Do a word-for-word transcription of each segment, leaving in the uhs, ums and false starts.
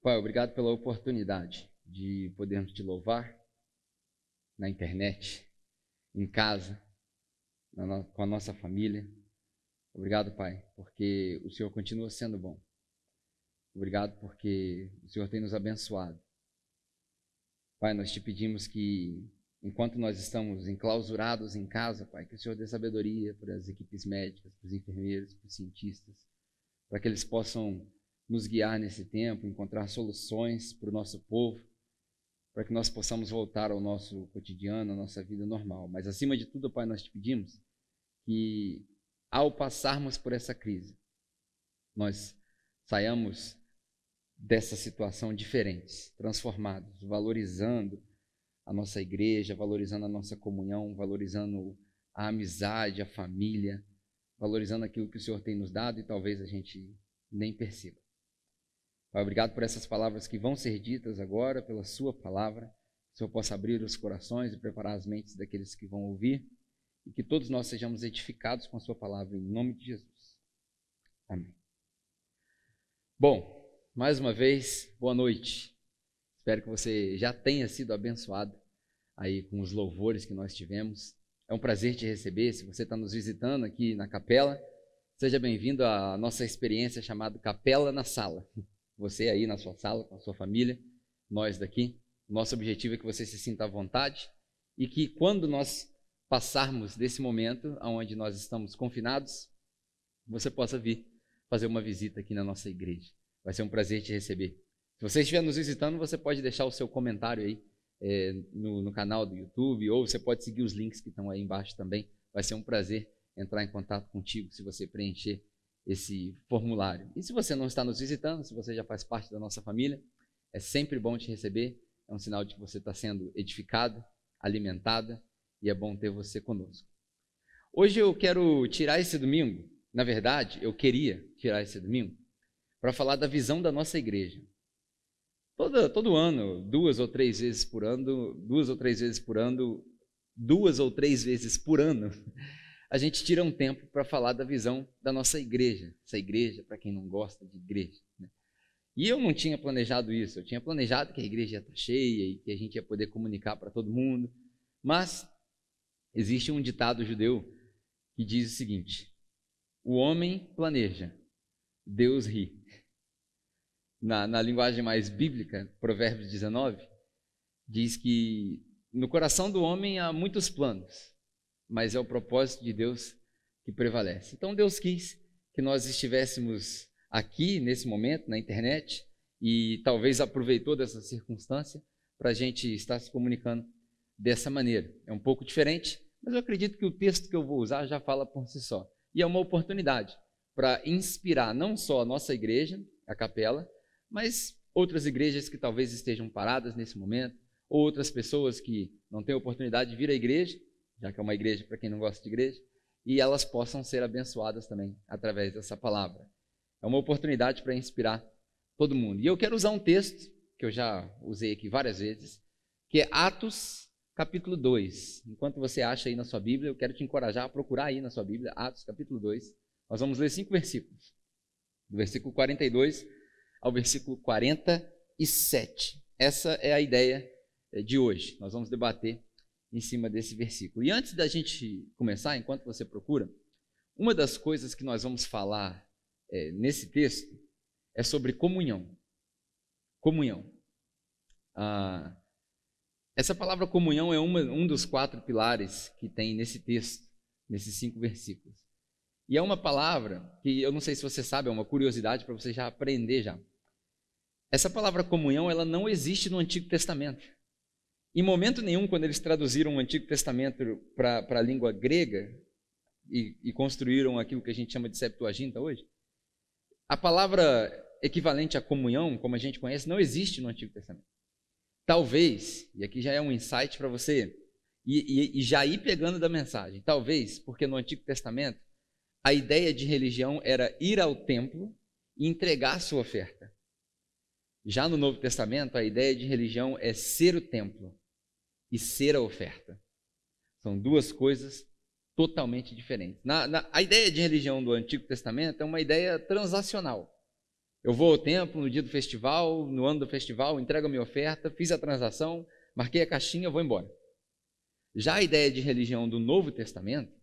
Pai, obrigado pela oportunidade de podermos te louvar na internet, em casa, na, com a nossa família. Obrigado, Pai, porque o Senhor continua sendo bom. Obrigado porque o Senhor tem nos abençoado. Pai, nós te pedimos que, enquanto nós estamos enclausurados em casa, Pai, que o Senhor dê sabedoria para as equipes médicas, para os enfermeiros, para os cientistas, para que eles possam nos guiar nesse tempo, encontrar soluções para o nosso povo, para que nós possamos voltar ao nosso cotidiano, à nossa vida normal. Mas, acima de tudo, Pai, nós te pedimos que, ao passarmos por essa crise, nós saiamos dessa situação diferentes, transformados, valorizando a nossa igreja, valorizando a nossa comunhão, valorizando a amizade, a família, valorizando aquilo que o Senhor tem nos dado e talvez a gente nem perceba. Pai, obrigado por essas palavras que vão ser ditas agora, pela sua palavra, que o Senhor possa abrir os corações e preparar as mentes daqueles que vão ouvir e que todos nós sejamos edificados com a sua palavra, em nome de Jesus. Amém. Bom, mais uma vez, boa noite. Espero que você já tenha sido abençoado aí com os louvores que nós tivemos. É um prazer te receber. Se você está nos visitando aqui na capela, seja bem-vindo à nossa experiência chamada Capela na Sala. Você aí na sua sala, com a sua família, nós daqui. Nosso objetivo é que você se sinta à vontade e que quando nós passarmos desse momento onde nós estamos confinados, você possa vir fazer uma visita aqui na nossa igreja. Vai ser um prazer te receber. Se você estiver nos visitando, você pode deixar o seu comentário aí é, no, no canal do YouTube, ou você pode seguir os links que estão aí embaixo também. Vai ser um prazer entrar em contato contigo se você preencher esse formulário. E se você não está nos visitando, se você já faz parte da nossa família, é sempre bom te receber. É um sinal de que você está sendo edificado, alimentada, e é bom ter você conosco. Hoje eu quero tirar esse domingo, na verdade, eu queria tirar esse domingo, para falar da visão da nossa igreja. Todo, todo ano, duas ou três vezes por ano, duas ou três vezes por ano, duas ou três vezes por ano, a gente tira um tempo para falar da visão da nossa igreja. Essa igreja, para quem não gosta de igreja, né? E eu não tinha planejado isso. Eu tinha planejado que a igreja ia estar cheia e que a gente ia poder comunicar para todo mundo. Mas existe um ditado judeu que diz o seguinte: o homem planeja, Deus ri. Na, na linguagem mais bíblica, Provérbios dezenove, diz que no coração do homem há muitos planos, mas é o propósito de Deus que prevalece. Então Deus quis que nós estivéssemos aqui, nesse momento, na internet, e talvez aproveitou dessa circunstância para a gente estar se comunicando dessa maneira. É um pouco diferente, mas eu acredito que o texto que eu vou usar já fala por si só. E é uma oportunidade para inspirar não só a nossa igreja, a capela, mas outras igrejas que talvez estejam paradas nesse momento, ou outras pessoas que não têm oportunidade de vir à igreja, já que é uma igreja para quem não gosta de igreja, e elas possam ser abençoadas também através dessa palavra. É uma oportunidade para inspirar todo mundo. E eu quero usar um texto, que eu já usei aqui várias vezes, que é Atos capítulo dois. Enquanto você acha aí na sua Bíblia, eu quero te encorajar a procurar aí na sua Bíblia, Atos capítulo dois. Nós vamos ler cinco versículos, do versículo quarenta e dois ao versículo quarenta e sete. Essa é a ideia de hoje. Nós vamos debater em cima desse versículo. E antes da gente começar, enquanto você procura, uma das coisas que nós vamos falar é, nesse texto é sobre comunhão. Comunhão. Ah, essa palavra comunhão é uma, um dos quatro pilares que tem nesse texto, nesses cinco versículos. E é uma palavra que eu não sei se você sabe, é uma curiosidade para você já aprender já. Essa palavra comunhão, ela não existe no Antigo Testamento. Em momento nenhum, quando eles traduziram o Antigo Testamento para a língua grega e, e construíram aquilo que a gente chama de Septuaginta hoje, a palavra equivalente à comunhão, como a gente conhece, não existe no Antigo Testamento. Talvez, e aqui já é um insight para você, e, e, e já ir pegando da mensagem, talvez, porque no Antigo Testamento, a ideia de religião era ir ao templo e entregar a sua oferta. Já no Novo Testamento, a ideia de religião é ser o templo e ser a oferta. São duas coisas totalmente diferentes. Na, na, a ideia de religião do Antigo Testamento é uma ideia transacional. Eu vou ao templo no dia do festival, no ano do festival, entrego a minha oferta, fiz a transação, marquei a caixinha, vou embora. Já a ideia de religião do Novo Testamento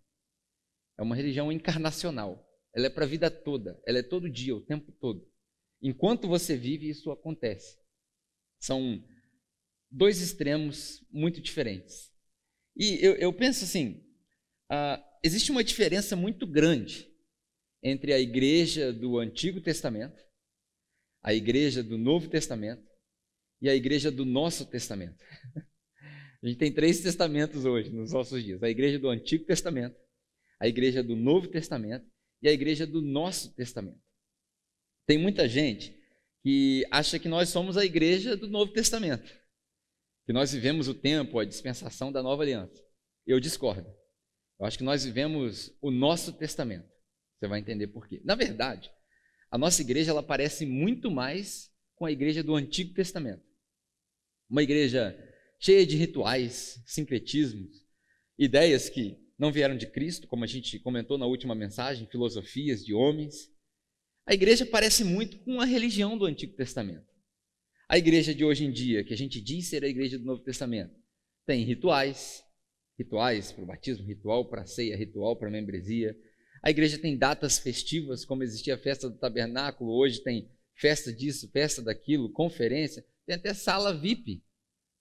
é uma religião encarnacional. Ela é para a vida toda, ela é todo dia, o tempo todo. Enquanto você vive, isso acontece. São dois extremos muito diferentes. E eu, eu penso assim, uh, existe uma diferença muito grande entre a igreja do Antigo Testamento, a igreja do Novo Testamento e a igreja do nosso Testamento. A gente tem três testamentos hoje, nos nossos dias. A igreja do Antigo Testamento, a igreja do Novo Testamento e a igreja do nosso Testamento. Tem muita gente que acha que nós somos a igreja do Novo Testamento, que nós vivemos o tempo, a dispensação da nova aliança. Eu discordo. Eu acho que nós vivemos o nosso testamento. Você vai entender por quê. Na verdade, a nossa igreja ela parece muito mais com a igreja do Antigo Testamento. Uma igreja cheia de rituais, sincretismos, ideias que não vieram de Cristo, como a gente comentou na última mensagem, filosofias de homens. A igreja parece muito com a religião do Antigo Testamento. A igreja de hoje em dia, que a gente diz ser a igreja do Novo Testamento, tem rituais, rituais para o batismo, ritual para a ceia, ritual para a membresia. A igreja tem datas festivas, como existia a festa do tabernáculo, hoje tem festa disso, festa daquilo, conferência. Tem até sala V I P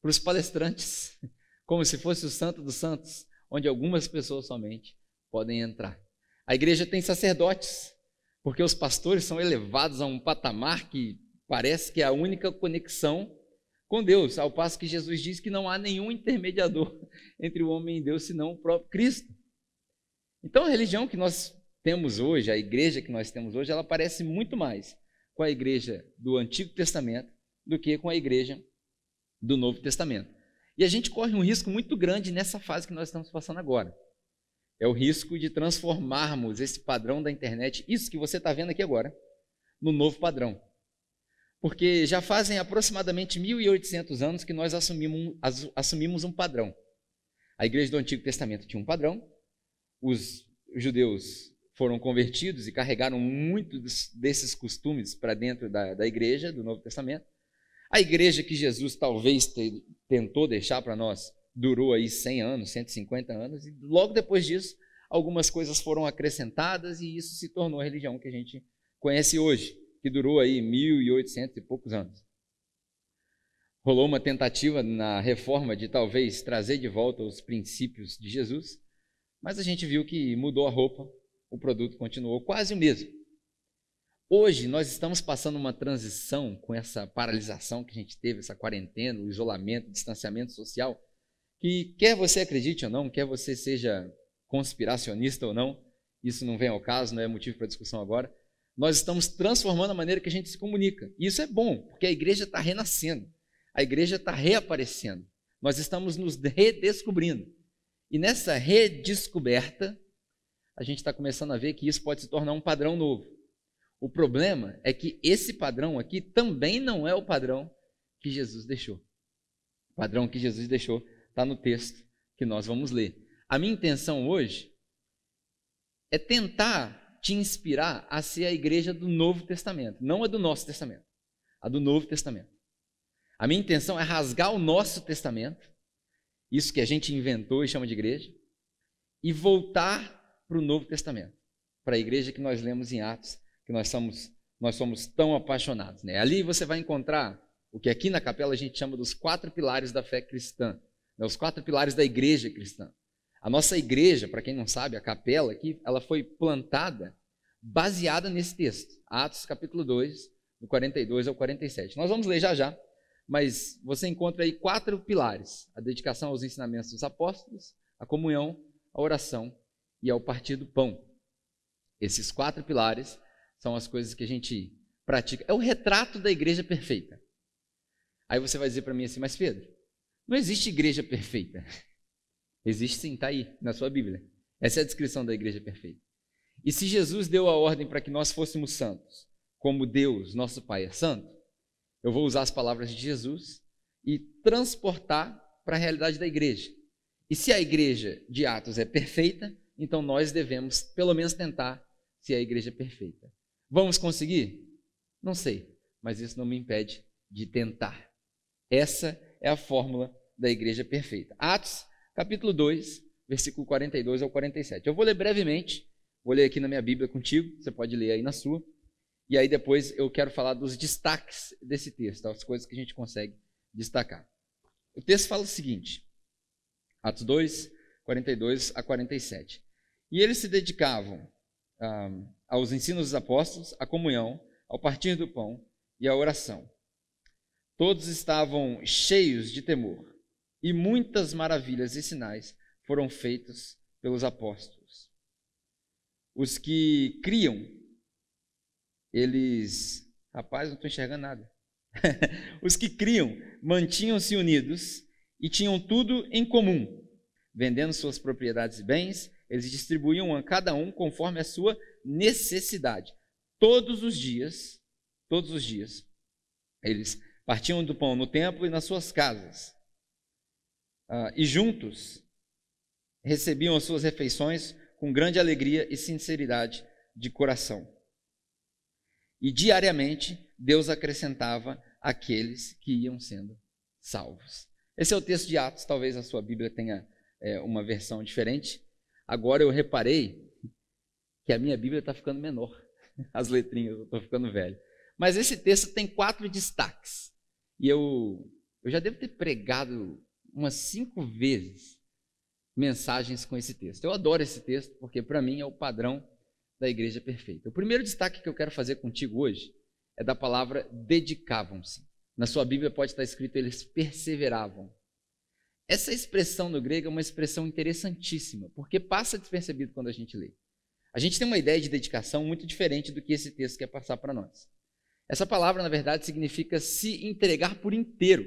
para os palestrantes, como se fosse o Santo dos Santos, onde algumas pessoas somente podem entrar. A igreja tem sacerdotes, porque os pastores são elevados a um patamar que parece que é a única conexão com Deus, ao passo que Jesus diz que não há nenhum intermediador entre o homem e Deus, senão o próprio Cristo. Então a religião que nós temos hoje, a igreja que nós temos hoje, ela parece muito mais com a igreja do Antigo Testamento do que com a igreja do Novo Testamento. E a gente corre um risco muito grande nessa fase que nós estamos passando agora. É o risco de transformarmos esse padrão da internet, isso que você está vendo aqui agora, no novo padrão. Porque já fazem aproximadamente mil e oitocentos anos que nós assumimos, assumimos um padrão. A igreja do Antigo Testamento tinha um padrão, os judeus foram convertidos e carregaram muito desses costumes para dentro da, da igreja do Novo Testamento. A igreja que Jesus talvez te, tentou deixar para nós durou aí cem anos, cento e cinquenta anos, e logo depois disso algumas coisas foram acrescentadas e isso se tornou a religião que a gente conhece hoje, que durou aí mil e oitocentos e poucos anos. Rolou uma tentativa na reforma de talvez trazer de volta os princípios de Jesus, mas a gente viu que mudou a roupa, o produto continuou quase o mesmo. Hoje nós estamos passando uma transição com essa paralisação que a gente teve, essa quarentena, o isolamento, o distanciamento social, que quer você acredite ou não, quer você seja conspiracionista ou não, isso não vem ao caso, não é motivo para discussão agora. Nós estamos transformando a maneira que a gente se comunica. E isso é bom, porque a igreja está renascendo. A igreja está reaparecendo. Nós estamos nos redescobrindo. E nessa redescoberta, a gente está começando a ver que isso pode se tornar um padrão novo. O problema é que esse padrão aqui também não é o padrão que Jesus deixou. O padrão que Jesus deixou está no texto que nós vamos ler. A minha intenção hoje é tentar te inspirar a ser a igreja do Novo Testamento, não a do nosso testamento, a do Novo Testamento. A minha intenção é rasgar o nosso testamento, isso que a gente inventou e chama de igreja, e voltar para o Novo Testamento, para a igreja que nós lemos em Atos, que nós somos, nós somos tão apaixonados, né? Ali você vai encontrar o que aqui na capela a gente chama dos quatro pilares da fé cristã, né? Os quatro pilares da igreja cristã. A nossa igreja, para quem não sabe, a capela aqui, ela foi plantada baseada nesse texto, Atos capítulo dois, do quarenta e dois ao quarenta e sete. Nós vamos ler já já, mas você encontra aí quatro pilares: a dedicação aos ensinamentos dos apóstolos, a comunhão, a oração e ao partir do pão. Esses quatro pilares são as coisas que a gente pratica. É o retrato da igreja perfeita. Aí você vai dizer para mim assim, mas Pedro, não existe igreja perfeita. Existe sim, está aí, na sua Bíblia. Essa é a descrição da igreja perfeita. E se Jesus deu a ordem para que nós fôssemos santos, como Deus, nosso Pai, é santo, eu vou usar as palavras de Jesus e transportar para a realidade da igreja. E se a igreja de Atos é perfeita, então nós devemos, pelo menos, tentar ser a igreja perfeita. Vamos conseguir? Não sei, mas isso não me impede de tentar. Essa é a fórmula da igreja perfeita. Atos, capítulo dois, versículo quarenta e dois ao quarenta e sete. Eu vou ler brevemente, vou ler aqui na minha Bíblia contigo, você pode ler aí na sua. E aí depois eu quero falar dos destaques desse texto, as coisas que a gente consegue destacar. O texto fala o seguinte, Atos dois, quarenta e dois a quarenta e sete. E eles se dedicavam ah, aos ensinos dos apóstolos, à comunhão, ao partir do pão e à oração. Todos estavam cheios de temor, e muitas maravilhas e sinais foram feitos pelos apóstolos. Os que criam, eles... Rapaz, não estou enxergando nada. Os que criam mantinham-se unidos e tinham tudo em comum. Vendendo suas propriedades e bens, eles distribuíam a cada um conforme a sua necessidade. Todos os dias, todos os dias, eles partiam do pão no templo e nas suas casas. Ah, e juntos recebiam as suas refeições com grande alegria e sinceridade de coração. E diariamente Deus acrescentava aqueles que iam sendo salvos. Esse é o texto de Atos, talvez a sua Bíblia tenha é, uma versão diferente. Agora eu reparei que a minha Bíblia está ficando menor, as letrinhas, eu estou ficando velho. Mas esse texto tem quatro destaques. E eu, eu já devo ter pregado umas cinco vezes mensagens com esse texto. Eu adoro esse texto porque, para mim, é o padrão da igreja perfeita. O primeiro destaque que eu quero fazer contigo hoje é da palavra dedicavam-se. Na sua Bíblia pode estar escrito eles perseveravam. Essa expressão no grego é uma expressão interessantíssima, porque passa despercebido quando a gente lê. A gente tem uma ideia de dedicação muito diferente do que esse texto quer passar para nós. Essa palavra, na verdade, significa se entregar por inteiro.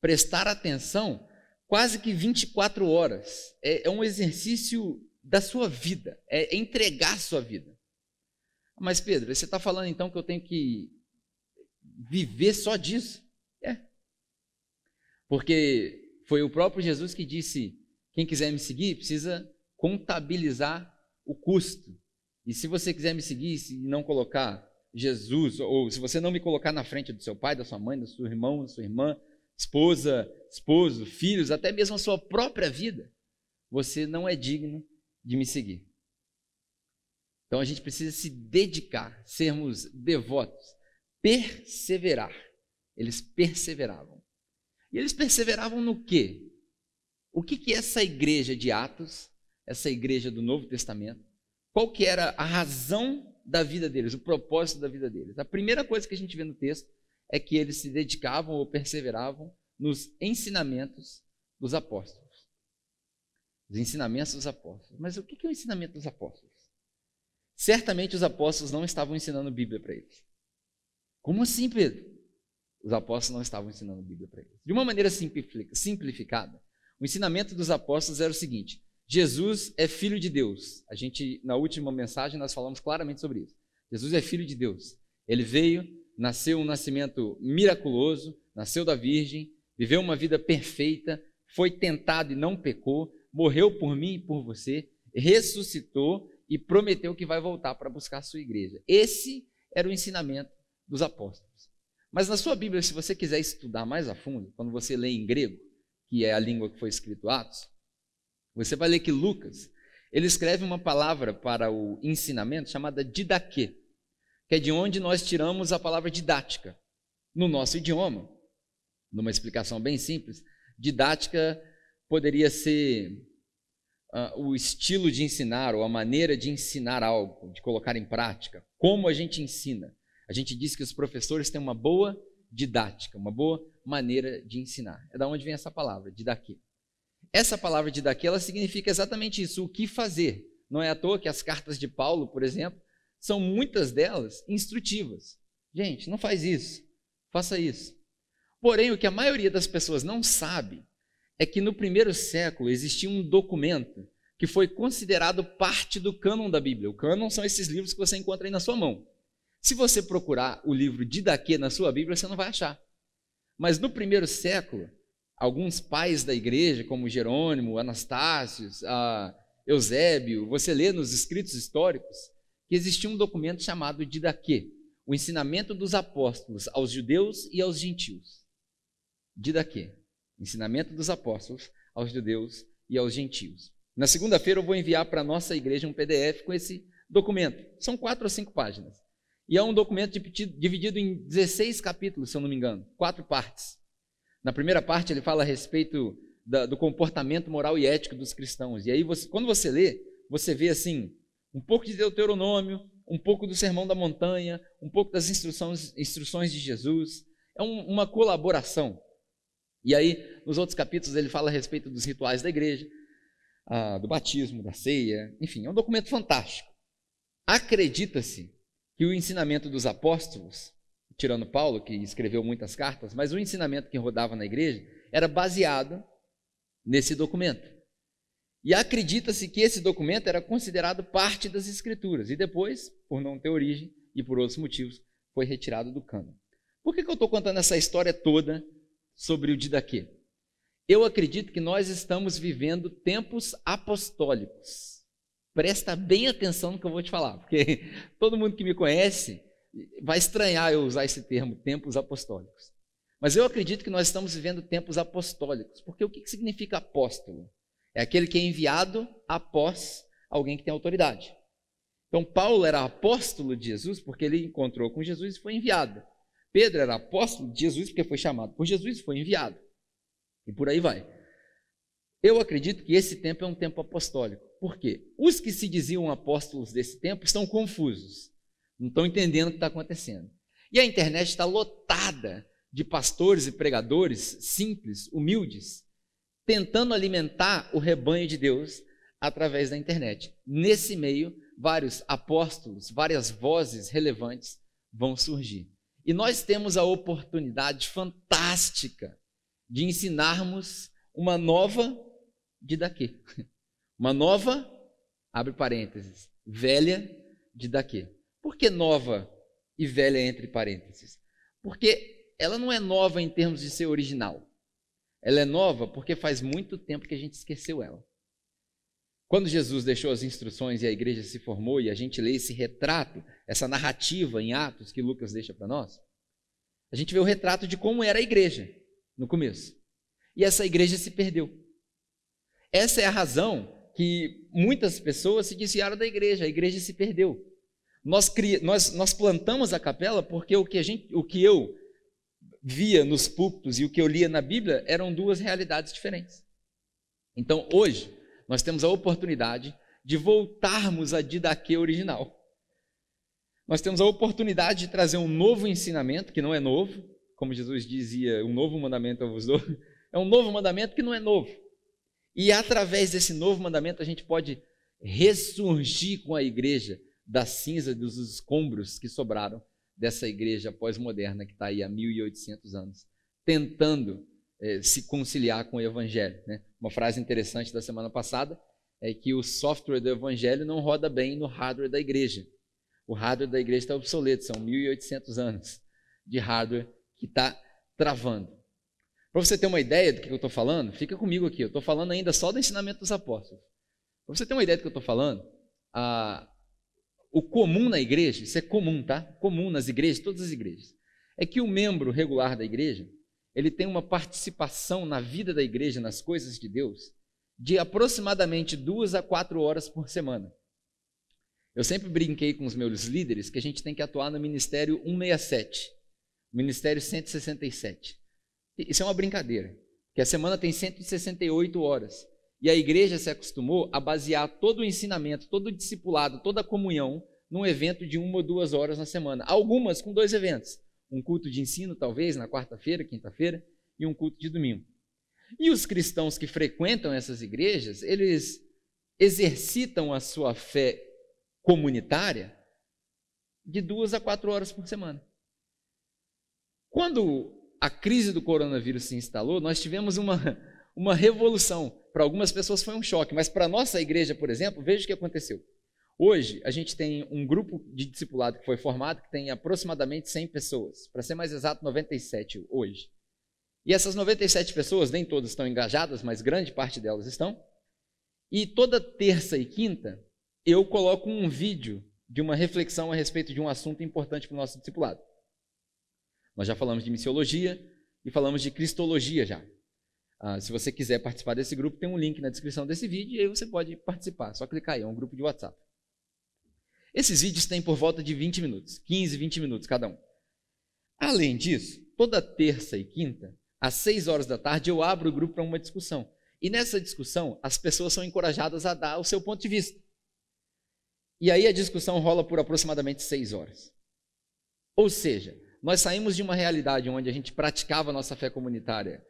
Prestar atenção quase que vinte e quatro horas. É, é um exercício da sua vida, é entregar a sua vida. Mas, Pedro, você está falando então que eu tenho que viver só disso? É. Porque foi o próprio Jesus que disse, quem quiser me seguir precisa contabilizar o custo. E se você quiser me seguir e não colocar Jesus, ou se você não me colocar na frente do seu pai, da sua mãe, do seu irmão, da sua irmã, esposa, esposo, filhos, até mesmo a sua própria vida, você não é digno de me seguir. Então a gente precisa se dedicar, sermos devotos, perseverar. Eles perseveravam. E eles perseveravam no quê? O que que essa igreja de Atos, essa igreja do Novo Testamento, qual que era a razão da vida deles, o propósito da vida deles? A primeira coisa que a gente vê no texto é que eles se dedicavam ou perseveravam nos ensinamentos dos apóstolos. Os ensinamentos dos apóstolos. Mas o que é o ensinamento dos apóstolos? Certamente os apóstolos não estavam ensinando Bíblia para eles. Como assim, Pedro? Os apóstolos não estavam ensinando Bíblia para eles. De uma maneira simplificada, o ensinamento dos apóstolos era o seguinte: Jesus é filho de Deus. A gente, na última mensagem, nós falamos claramente sobre isso. Jesus é filho de Deus. Ele veio, nasceu um nascimento miraculoso, nasceu da Virgem, viveu uma vida perfeita, foi tentado e não pecou, morreu por mim e por você, ressuscitou e prometeu que vai voltar para buscar a sua igreja. Esse era o ensinamento dos apóstolos. Mas na sua Bíblia, se você quiser estudar mais a fundo, quando você lê em grego, que é a língua que foi escrito Atos, você vai ler que Lucas, ele escreve uma palavra para o ensinamento chamada didaquê, que é de onde nós tiramos a palavra didática. No nosso idioma, numa explicação bem simples, didática poderia ser uh, o estilo de ensinar ou a maneira de ensinar algo, de colocar em prática, como a gente ensina. A gente diz que os professores têm uma boa didática, uma boa maneira de ensinar. É da onde vem essa palavra, didaquê. Essa palavra didaquê, ela significa exatamente isso, o que fazer. Não é à toa que as cartas de Paulo, por exemplo, são muitas delas instrutivas. Gente, não faz isso, faça isso. Porém, o que a maioria das pessoas não sabe é que no primeiro século existia um documento que foi considerado parte do cânon da Bíblia. O cânon são esses livros que você encontra aí na sua mão. Se você procurar o livro didaquê na sua Bíblia, você não vai achar. Mas no primeiro século, alguns pais da igreja, como Jerônimo, Anastácio, Eusébio, você lê nos escritos históricos que existia um documento chamado didaquê, o ensinamento dos apóstolos aos judeus e aos gentios. De daqui, ensinamento dos apóstolos aos judeus e aos gentios. Na segunda-feira eu vou enviar para a nossa igreja um P D F com esse documento. São quatro ou cinco páginas. E é um documento dividido em dezesseis capítulos, se eu não me engano, quatro partes. Na primeira parte ele fala a respeito da, do comportamento moral e ético dos cristãos. E aí, você, quando você lê, você vê assim, um pouco de Deuteronômio, um pouco do Sermão da Montanha, um pouco das instruções, instruções de Jesus. É um, uma colaboração. E aí, nos outros capítulos, ele fala a respeito dos rituais da igreja, ah, do batismo, da ceia, enfim, é um documento fantástico. Acredita-se que o ensinamento dos apóstolos, tirando Paulo, que escreveu muitas cartas, mas o ensinamento que rodava na igreja era baseado nesse documento. E acredita-se que esse documento era considerado parte das Escrituras e depois, por não ter origem e por outros motivos, foi retirado do cânon. Por que que eu estou contando essa história toda sobre o Didaquê? Eu acredito que nós estamos vivendo tempos apostólicos. Presta bem atenção no que eu vou te falar, porque todo mundo que me conhece vai estranhar eu usar esse termo, tempos apostólicos. Mas eu acredito que nós estamos vivendo tempos apostólicos, porque o que que significa apóstolo? É aquele que é enviado após alguém que tem autoridade. Então, Paulo era apóstolo de Jesus porque ele encontrou com Jesus e foi enviado. Pedro era apóstolo de Jesus porque foi chamado por Jesus e foi enviado. E por aí vai. Eu acredito que esse tempo é um tempo apostólico. Por quê? Os que se diziam apóstolos desse tempo estão confusos. Não estão entendendo o que está acontecendo. E a internet está lotada de pastores e pregadores simples, humildes, tentando alimentar o rebanho de Deus através da internet. Nesse meio, vários apóstolos, várias vozes relevantes vão surgir. E nós temos a oportunidade fantástica de ensinarmos uma nova Didaquê. Uma nova, abre parênteses, velha Didaquê. Por que nova e velha entre parênteses? Porque ela não é nova em termos de ser original. Ela é nova porque faz muito tempo que a gente esqueceu ela. Quando Jesus deixou as instruções e a igreja se formou, e a gente lê esse retrato, essa narrativa em Atos que Lucas deixa para nós, a gente vê o retrato de como era a igreja no começo. E essa igreja se perdeu. Essa é a razão que muitas pessoas se desviaram da igreja, a igreja se perdeu. Nós, nós, nós plantamos a capela porque o que, a gente, o que eu... via nos púlpitos e o que eu lia na Bíblia eram duas realidades diferentes. Então, hoje, nós temos a oportunidade de voltarmos à Didaquê original. Nós temos a oportunidade de trazer um novo ensinamento, que não é novo, como Jesus dizia, um novo mandamento eu vos dou, é um novo mandamento que não é novo. E através desse novo mandamento, a gente pode ressurgir com a igreja da cinza, dos escombros que sobraram dessa igreja pós-moderna que está aí há mil e oitocentos anos, tentando eh, se conciliar com o evangelho, né? Uma frase interessante da semana passada é que o software do evangelho não roda bem no hardware da igreja. O hardware da igreja está obsoleto, são mil e oitocentos anos de hardware que está travando. Para você ter uma ideia do que eu estou falando, fica comigo aqui, eu estou falando ainda só do ensinamento dos apóstolos. Para você ter uma ideia do que eu estou falando, a... o comum na igreja, isso é comum, tá? Comum nas igrejas, todas as igrejas, é que o membro regular da igreja, ele tem uma participação na vida da igreja, nas coisas de Deus, de aproximadamente duas a quatro horas por semana. Eu sempre brinquei com os meus líderes que a gente tem que atuar no Ministério cento e sessenta e sete, Ministério cento e sessenta e sete. Isso é uma brincadeira, porque a semana tem cento e sessenta e oito horas. E a igreja se acostumou a basear todo o ensinamento, todo o discipulado, toda a comunhão num evento de uma ou duas horas na semana. Algumas com dois eventos. Um culto de ensino, talvez, na quarta-feira, quinta-feira, e um culto de domingo. E os cristãos que frequentam essas igrejas, eles exercitam a sua fé comunitária de duas a quatro horas por semana. Quando a crise do coronavírus se instalou, nós tivemos uma, uma revolução. Para algumas pessoas foi um choque, mas para a nossa igreja, por exemplo, veja o que aconteceu. Hoje, a gente tem um grupo de discipulado que foi formado, que tem aproximadamente cem pessoas. Para ser mais exato, noventa e sete hoje. E essas noventa e sete pessoas, nem todas estão engajadas, mas grande parte delas estão. E toda terça e quinta, eu coloco um vídeo de uma reflexão a respeito de um assunto importante para o nosso discipulado. Nós já falamos de missiologia e falamos de cristologia já. Ah, se você quiser participar desse grupo, tem um link na descrição desse vídeo e aí você pode participar. Só clicar aí, é um grupo de WhatsApp. Esses vídeos têm por volta de vinte minutos, quinze, vinte minutos cada um. Além disso, toda terça e quinta, às seis horas da tarde, eu abro o grupo para uma discussão. E nessa discussão, as pessoas são encorajadas a dar o seu ponto de vista. E aí a discussão rola por aproximadamente seis horas. Ou seja, nós saímos de uma realidade onde a gente praticava a nossa fé comunitária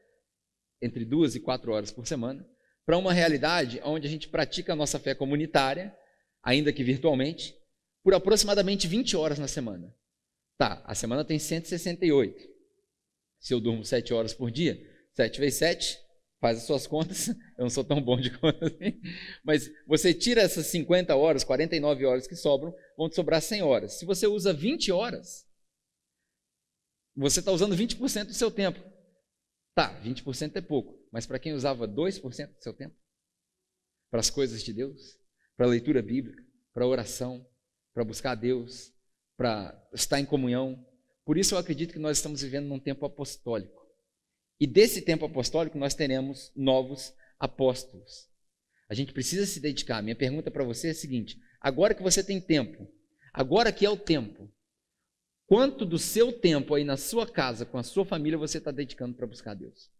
entre duas e quatro horas por semana, para uma realidade onde a gente pratica a nossa fé comunitária, ainda que virtualmente, por aproximadamente vinte horas na semana. Tá, a semana tem cento e sessenta e oito. Se eu durmo sete horas por dia, sete vezes sete, faz as suas contas, eu não sou tão bom de contas, assim, mas você tira essas cinquenta horas, quarenta e nove horas que sobram, vão te sobrar cem horas. Se você usa vinte horas, você está usando vinte por cento do seu tempo. Tá, vinte por cento é pouco, mas para quem usava dois por cento do seu tempo, para as coisas de Deus, para a leitura bíblica, para a oração, para buscar a Deus, para estar em comunhão. Por isso eu acredito que nós estamos vivendo num tempo apostólico. E desse tempo apostólico nós teremos novos apóstolos. A gente precisa se dedicar. Minha pergunta para você é a seguinte: agora que você tem tempo, agora que é o tempo, quanto do seu tempo aí na sua casa, com a sua família, você está dedicando para buscar a Deus?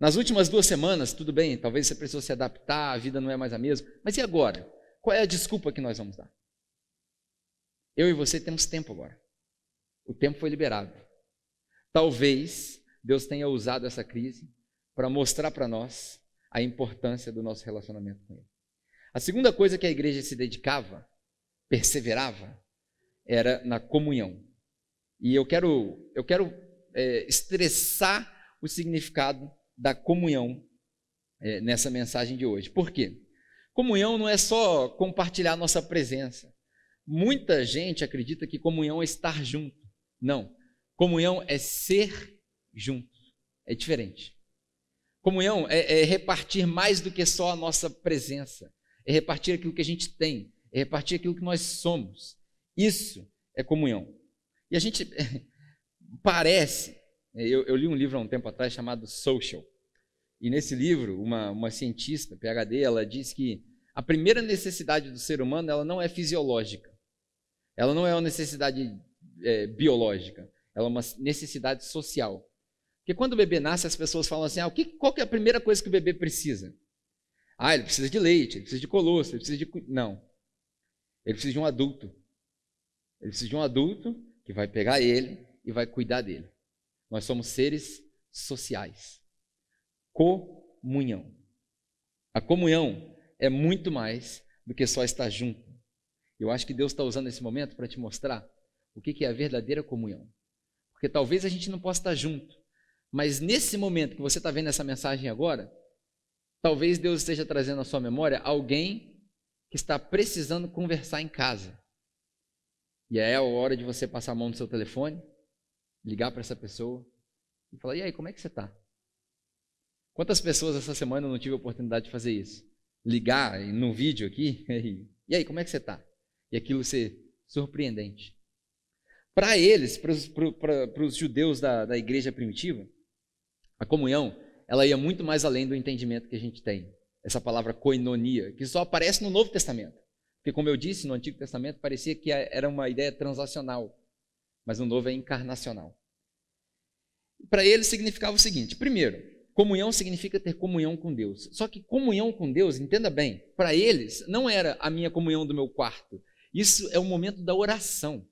Nas últimas duas semanas, tudo bem, talvez você precisou se adaptar, a vida não é mais a mesma, mas e agora? Qual é a desculpa que nós vamos dar? Eu e você temos tempo agora. O tempo foi liberado. Talvez Deus tenha usado essa crise para mostrar para nós a importância do nosso relacionamento com Ele. A segunda coisa que a igreja se dedicava, perseverava, era na comunhão. E eu quero, eu quero é, estressar o significado da comunhão é, nessa mensagem de hoje. Por quê? Comunhão não é só compartilhar nossa presença. Muita gente acredita que comunhão é estar junto. Não. Comunhão é ser junto. É diferente. Comunhão é, é repartir mais do que só a nossa presença. É repartir aquilo que a gente tem. É repartir aquilo que nós somos. Isso é comunhão. E a gente parece... Eu, eu li um livro há um tempo atrás chamado Social. E nesse livro, uma, uma cientista, PhD, ela diz que a primeira necessidade do ser humano ela não é fisiológica. Ela não é uma necessidade é, biológica. Ela é uma necessidade social. Porque quando o bebê nasce, as pessoas falam assim, ah, o que, qual que é a primeira coisa que o bebê precisa? Ah, ele precisa de leite, ele precisa de colosso, ele precisa de... Não. Ele precisa de um adulto. Ele precisa de um adulto que vai pegar ele e vai cuidar dele. Nós somos seres sociais. Comunhão. A comunhão é muito mais do que só estar junto. Eu acho que Deus está usando esse momento para te mostrar o que é a verdadeira comunhão. Porque talvez a gente não possa estar junto, mas nesse momento que você está vendo essa mensagem agora, talvez Deus esteja trazendo à sua memória alguém que está precisando conversar em casa. E aí é a hora de você passar a mão no seu telefone, ligar para essa pessoa e falar, e aí, como é que você está? Quantas pessoas essa semana eu não tive a oportunidade de fazer isso? Ligar num vídeo aqui, e aí, como é que você está? E aquilo ser surpreendente. Para eles, para os judeus da, da igreja primitiva, a comunhão, ela ia muito mais além do entendimento que a gente tem. Essa palavra koinonia, que só aparece no Novo Testamento. Porque, como eu disse, no Antigo Testamento parecia que era uma ideia transacional, mas no Novo é encarnacional. Para eles significava o seguinte, primeiro, comunhão significa ter comunhão com Deus. Só que comunhão com Deus, entenda bem, para eles não era a minha comunhão do meu quarto. Isso é o momento da oração.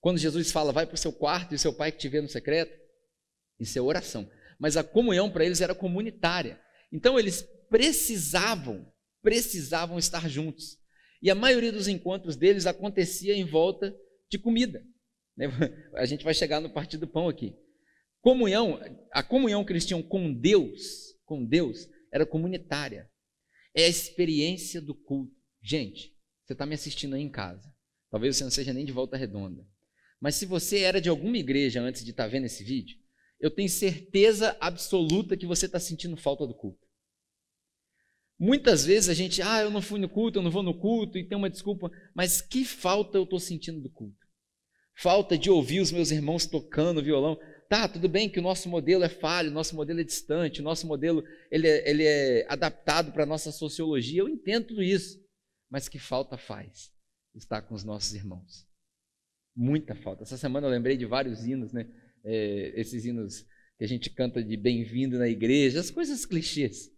Quando Jesus fala, vai para o seu quarto e o seu pai que te vê no secreto, isso é oração. Mas a comunhão para eles era comunitária. Então eles precisavam, precisavam estar juntos. E a maioria dos encontros deles acontecia em volta de comida. A gente vai chegar no partir do pão aqui. Comunhão, a comunhão que eles tinham com Deus, com Deus, era comunitária. É a experiência do culto. Gente, você está me assistindo aí em casa. Talvez você não seja nem de Volta Redonda. Mas se você era de alguma igreja antes de estar vendo esse vídeo, eu tenho certeza absoluta que você está sentindo falta do culto. Muitas vezes a gente, ah, eu não fui no culto, eu não vou no culto, e tem uma desculpa, mas que falta eu estou sentindo do culto? Falta de ouvir os meus irmãos tocando violão. Tá, tudo bem que o nosso modelo é falho, o nosso modelo é distante, o nosso modelo ele é, ele é adaptado para a nossa sociologia, eu entendo tudo isso, mas que falta faz estar com os nossos irmãos? Muita falta. Essa semana eu lembrei de vários hinos, né? É, esses hinos que a gente canta de bem-vindo na igreja, as coisas clichês.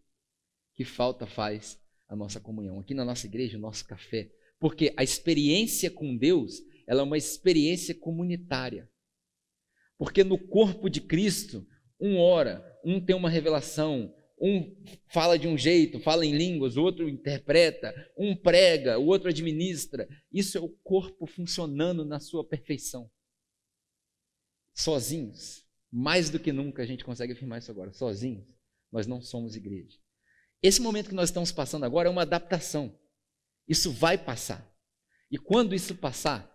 Que falta faz a nossa comunhão. Aqui na nossa igreja, o nosso café. Porque a experiência com Deus, ela é uma experiência comunitária. Porque no corpo de Cristo, um ora, um tem uma revelação, um fala de um jeito, fala em línguas, o outro interpreta, um prega, o outro administra. Isso é o corpo funcionando na sua perfeição. Sozinhos, mais do que nunca a gente consegue afirmar isso agora, sozinhos, nós não somos igreja. Esse momento que nós estamos passando agora é uma adaptação. Isso vai passar. E quando isso passar,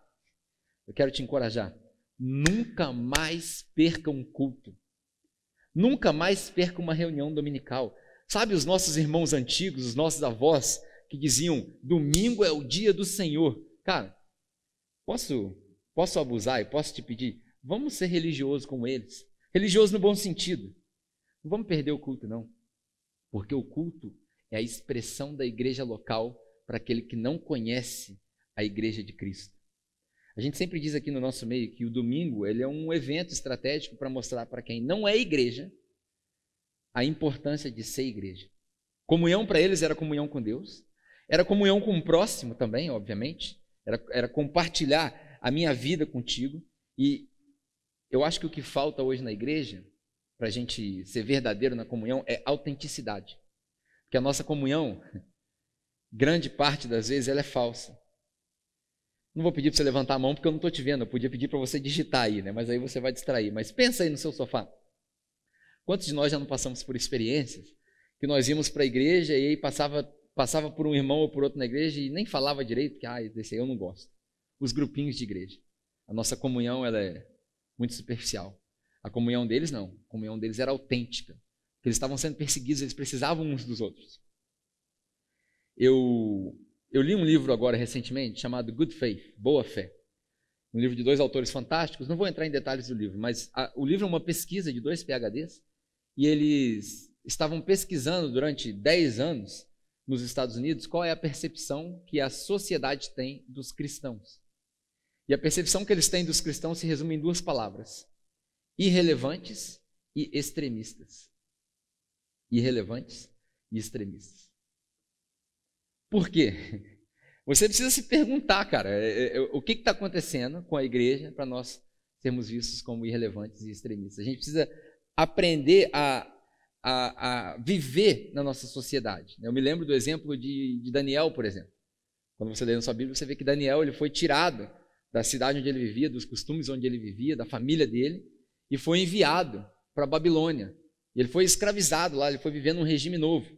eu quero te encorajar, nunca mais perca um culto. Nunca mais perca uma reunião dominical. Sabe os nossos irmãos antigos, os nossos avós, que diziam, domingo é o dia do Senhor. Cara, posso, posso abusar e posso te pedir? Vamos ser religiosos como eles. Religioso no bom sentido. Não vamos perder o culto, não. Porque o culto é a expressão da igreja local para aquele que não conhece a igreja de Cristo. A gente sempre diz aqui no nosso meio que o domingo ele é um evento estratégico para mostrar para quem não é igreja a importância de ser igreja. Comunhão para eles era comunhão com Deus, era comunhão com o próximo também, obviamente, era, era compartilhar a minha vida contigo. E eu acho que o que falta hoje na igreja, para a gente ser verdadeiro na comunhão, é autenticidade. Porque a nossa comunhão, grande parte das vezes, ela é falsa. Não vou pedir para você levantar a mão, porque eu não estou te vendo. Eu podia pedir para você digitar aí, né? Mas aí você vai distrair. Mas pensa aí no seu sofá. Quantos de nós já não passamos por experiências que nós íamos para a igreja e aí passava, passava por um irmão ou por outro na igreja e nem falava direito, porque, ah, desse aí eu não gosto. Os grupinhos de igreja. A nossa comunhão, ela é muito superficial. A comunhão deles não, a comunhão deles era autêntica, porque eles estavam sendo perseguidos, eles precisavam uns dos outros. Eu, eu li um livro agora recentemente chamado Good Faith, Boa Fé, um livro de dois autores fantásticos, não vou entrar em detalhes do livro, mas a, o livro é uma pesquisa de dois PhDs, e eles estavam pesquisando durante dez anos nos Estados Unidos qual é a percepção que a sociedade tem dos cristãos. E a percepção que eles têm dos cristãos se resume em duas palavras: irrelevantes e extremistas. Irrelevantes e extremistas. Por quê? Você precisa se perguntar, cara, o que está acontecendo com a igreja para nós sermos vistos como irrelevantes e extremistas. A gente precisa aprender a, a, a viver na nossa sociedade. Eu me lembro do exemplo de, de Daniel, por exemplo. Quando você lê na sua Bíblia, você vê que Daniel ele foi tirado da cidade onde ele vivia, dos costumes onde ele vivia, da família dele, e foi enviado para a Babilônia. Ele foi escravizado lá, ele foi vivendo um regime novo.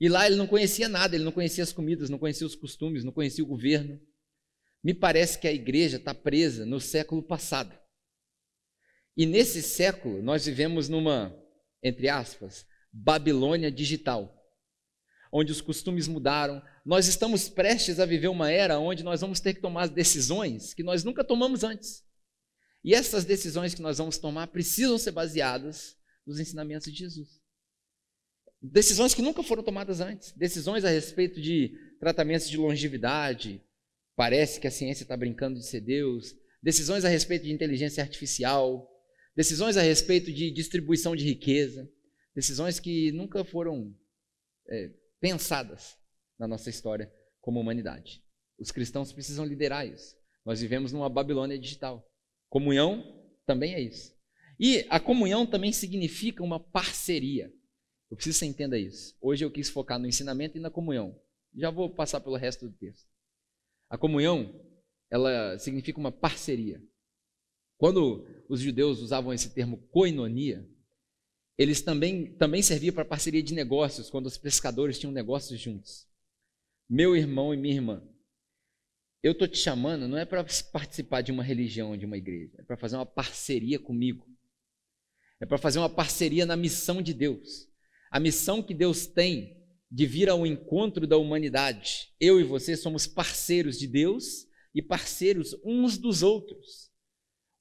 E lá ele não conhecia nada, ele não conhecia as comidas, não conhecia os costumes, não conhecia o governo. Me parece que a igreja está presa no século passado. E nesse século nós vivemos numa, entre aspas, Babilônia digital, onde os costumes mudaram. Nós estamos prestes a viver uma era onde nós vamos ter que tomar decisões que nós nunca tomamos antes. E essas decisões que nós vamos tomar precisam ser baseadas nos ensinamentos de Jesus. Decisões que nunca foram tomadas antes. Decisões a respeito de tratamentos de longevidade. Parece que a ciência está brincando de ser Deus. Decisões a respeito de inteligência artificial. Decisões a respeito de distribuição de riqueza. Decisões que nunca foram é, pensadas na nossa história como humanidade. Os cristãos precisam liderar isso. Nós vivemos numa Babilônia digital. Comunhão também é isso. E a comunhão também significa uma parceria. Eu preciso que você entenda isso. Hoje eu quis focar no ensinamento e na comunhão. Já vou passar pelo resto do texto. A comunhão, ela significa uma parceria. Quando os judeus usavam esse termo koinonia, eles também, também servia para parceria de negócios, quando os pescadores tinham negócios juntos. Meu irmão e minha irmã, eu estou te chamando não é para participar de uma religião, de uma igreja, é para fazer uma parceria comigo. É para fazer uma parceria na missão de Deus. A missão que Deus tem de vir ao encontro da humanidade. Eu e você somos parceiros de Deus e parceiros uns dos outros.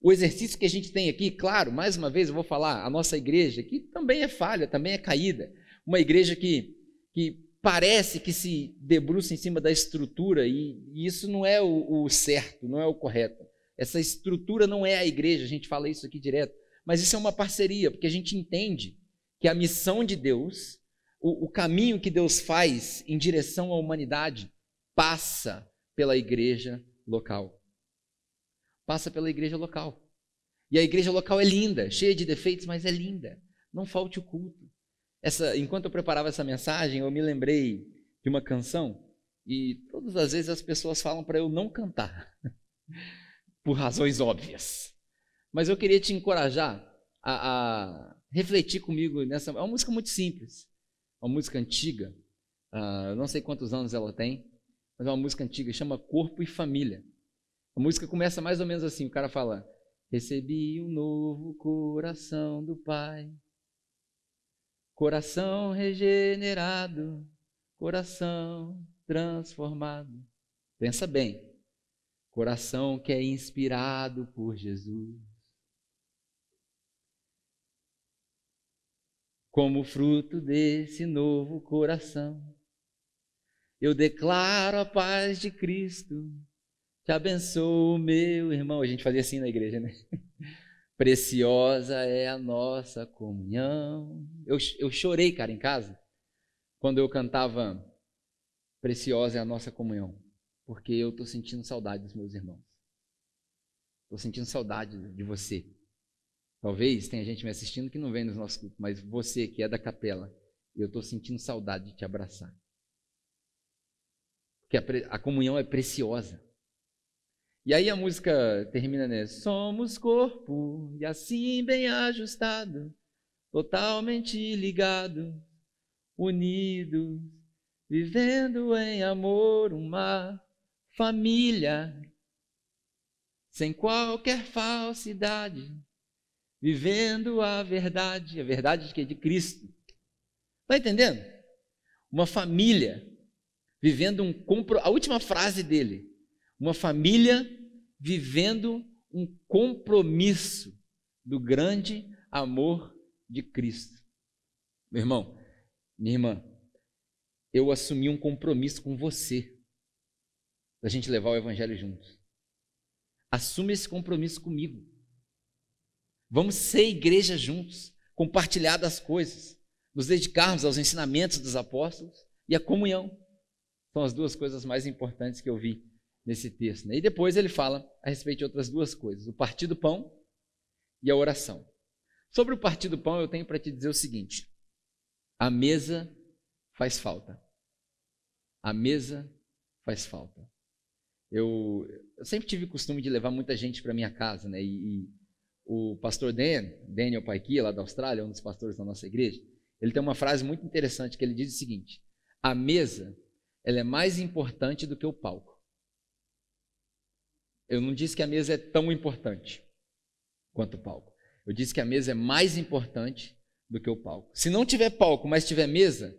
O exercício que a gente tem aqui, claro, mais uma vez eu vou falar, a nossa igreja, que também é falha, também é caída, uma igreja que, que parece que se debruça em cima da estrutura, e, e isso não é o, o certo, não é o correto. Essa estrutura não é a igreja, a gente fala isso aqui direto, mas isso é uma parceria, porque a gente entende que a missão de Deus, o, o caminho que Deus faz em direção à humanidade, passa pela igreja local. Passa pela igreja local. E a igreja local é linda, cheia de defeitos, mas é linda. Não falte o culto. Essa, enquanto eu preparava essa mensagem, eu me lembrei de uma canção, e todas as vezes as pessoas falam para eu não cantar, por razões óbvias. Mas eu queria te encorajar a, a refletir comigo nessa... É uma música muito simples, uma música antiga, uh, eu não sei quantos anos ela tem, mas é uma música antiga, chama Corpo e Família. A música começa mais ou menos assim, o cara fala: recebi um novo coração do Pai, coração regenerado, coração transformado. Pensa bem, coração que é inspirado por Jesus. Como fruto desse novo coração, eu declaro a paz de Cristo. Te abençoo, meu irmão. A gente fazia assim na igreja, né? Preciosa é a nossa comunhão. Eu, eu chorei, cara, em casa, quando eu cantava Preciosa é a nossa comunhão, porque eu estou sentindo saudade dos meus irmãos. Estou sentindo saudade de você. Talvez tenha gente me assistindo que não vem nos nossos cultos, mas você que é da capela, eu estou sentindo saudade de te abraçar. Porque a, a comunhão é preciosa. E aí a música termina, né? Somos corpo, e assim bem ajustado, totalmente ligado, unidos, vivendo em amor uma família, sem qualquer falsidade, vivendo a verdade, a verdade de que? De Cristo. Está entendendo? Uma família, vivendo um compro... A última frase dele, uma família vivendo um compromisso do grande amor de Cristo. Meu irmão, minha irmã, eu assumi um compromisso com você, da gente levar o evangelho juntos. Assume esse compromisso comigo. Vamos ser igreja juntos, compartilhar das coisas, nos dedicarmos aos ensinamentos dos apóstolos e à comunhão. São as duas coisas mais importantes que eu vi nesse texto, né? E depois ele fala a respeito de outras duas coisas, o partir do pão e a oração. Sobre o partir do pão, eu tenho para te dizer o seguinte: a mesa faz falta. A mesa faz falta. Eu, eu sempre tive o costume de levar muita gente para minha casa, né? E, e o pastor Dan, Daniel Paiki, lá da Austrália, um dos pastores da nossa igreja, ele tem uma frase muito interessante que ele diz o seguinte: a mesa, ela é mais importante do que o palco. Eu não disse que a mesa é tão importante quanto o palco. Eu disse que a mesa é mais importante do que o palco. Se não tiver palco, mas tiver mesa,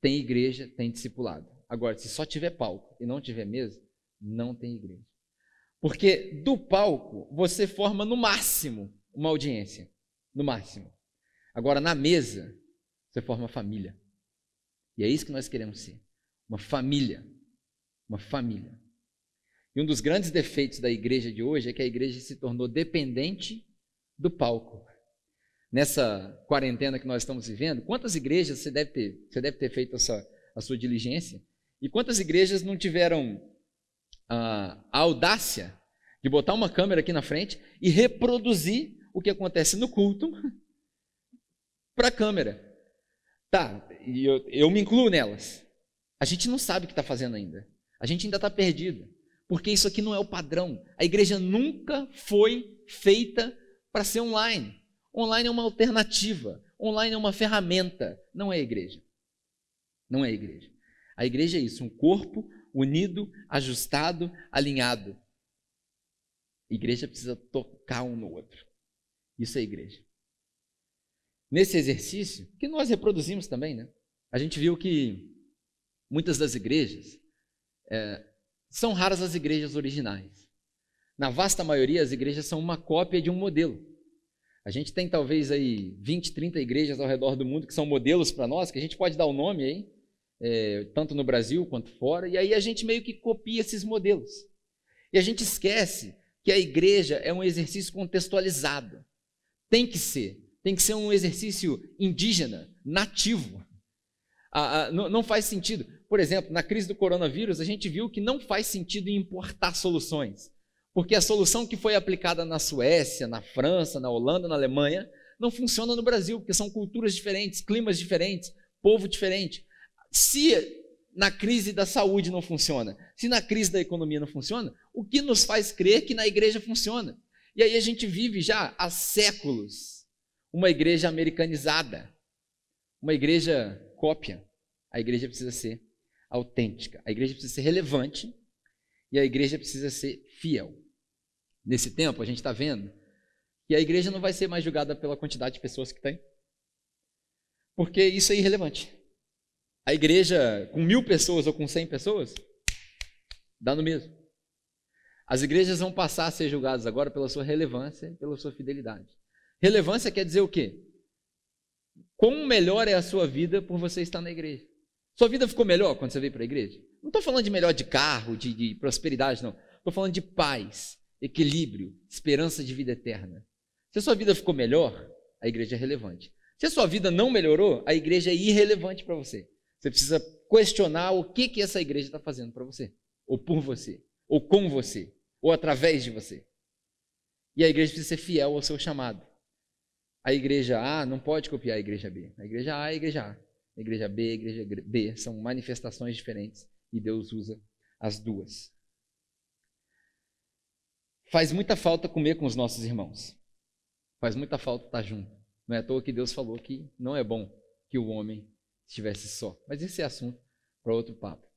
tem igreja, tem discipulado. Agora, se só tiver palco e não tiver mesa, não tem igreja. Porque do palco você forma no máximo uma audiência, no máximo. Agora, na mesa, você forma família. E é isso que nós queremos ser, uma família, uma família. E um dos grandes defeitos da igreja de hoje é que a igreja se tornou dependente do palco. Nessa quarentena que nós estamos vivendo, quantas igrejas você deve ter, você deve ter feito a sua, a sua diligência? E quantas igrejas não tiveram ah, a audácia de botar uma câmera aqui na frente e reproduzir o que acontece no culto para a câmera? Tá, e eu, eu me incluo nelas. A gente não sabe o que está fazendo ainda. A gente ainda está perdido. Porque isso aqui não é o padrão. A igreja nunca foi feita para ser online. Online é uma alternativa. Online é uma ferramenta. Não é igreja. Não é igreja. A igreja é isso, um corpo unido, ajustado, alinhado. A igreja precisa tocar um no outro. Isso é igreja. Nesse exercício, que nós reproduzimos também, né? A gente viu que muitas das igrejas, é, são raras as igrejas originais. Na vasta maioria, as igrejas são uma cópia de um modelo. A gente tem talvez aí vinte, trinta igrejas ao redor do mundo que são modelos para nós, que a gente pode dar o nome aí, é, tanto no Brasil quanto fora, e aí a gente meio que copia esses modelos. E a gente esquece que a igreja é um exercício contextualizado. Tem que ser. Tem que ser um exercício indígena, nativo. Ah, ah, não, não faz sentido. Por exemplo, na crise do coronavírus, a gente viu que não faz sentido importar soluções. Porque a solução que foi aplicada na Suécia, na França, na Holanda, na Alemanha, não funciona no Brasil, porque são culturas diferentes, climas diferentes, povo diferente. Se na crise da saúde não funciona, se na crise da economia não funciona, o que nos faz crer que na igreja funciona? E aí a gente vive já há séculos uma igreja americanizada, uma igreja cópia. A igreja precisa ser autêntica, a igreja precisa ser relevante e a igreja precisa ser fiel. Nesse tempo, a gente está vendo que a igreja não vai ser mais julgada pela quantidade de pessoas que tem, porque isso é irrelevante. A igreja com mil pessoas ou com cem pessoas, dá no mesmo. As igrejas vão passar a ser julgadas agora pela sua relevância e pela sua fidelidade. Relevância quer dizer o quê? Quão melhor é a sua vida por você estar na igreja? Sua vida ficou melhor quando você veio para a igreja? Não estou falando de melhor de carro, de, de prosperidade, não. Estou falando de paz, equilíbrio, esperança de vida eterna. Se a sua vida ficou melhor, a igreja é relevante. Se a sua vida não melhorou, a igreja é irrelevante para você. Você precisa questionar o que, que essa igreja está fazendo para você, ou por você, ou com você, ou através de você. E a igreja precisa ser fiel ao seu chamado. A igreja A não pode copiar a igreja B. A igreja A é a igreja A. A igreja B, a igreja B são manifestações diferentes e Deus usa as duas. Faz muita falta comer com os nossos irmãos. Faz muita falta estar junto. Não é à toa que Deus falou que não é bom que o homem estivesse só. Mas esse é assunto para outro papo.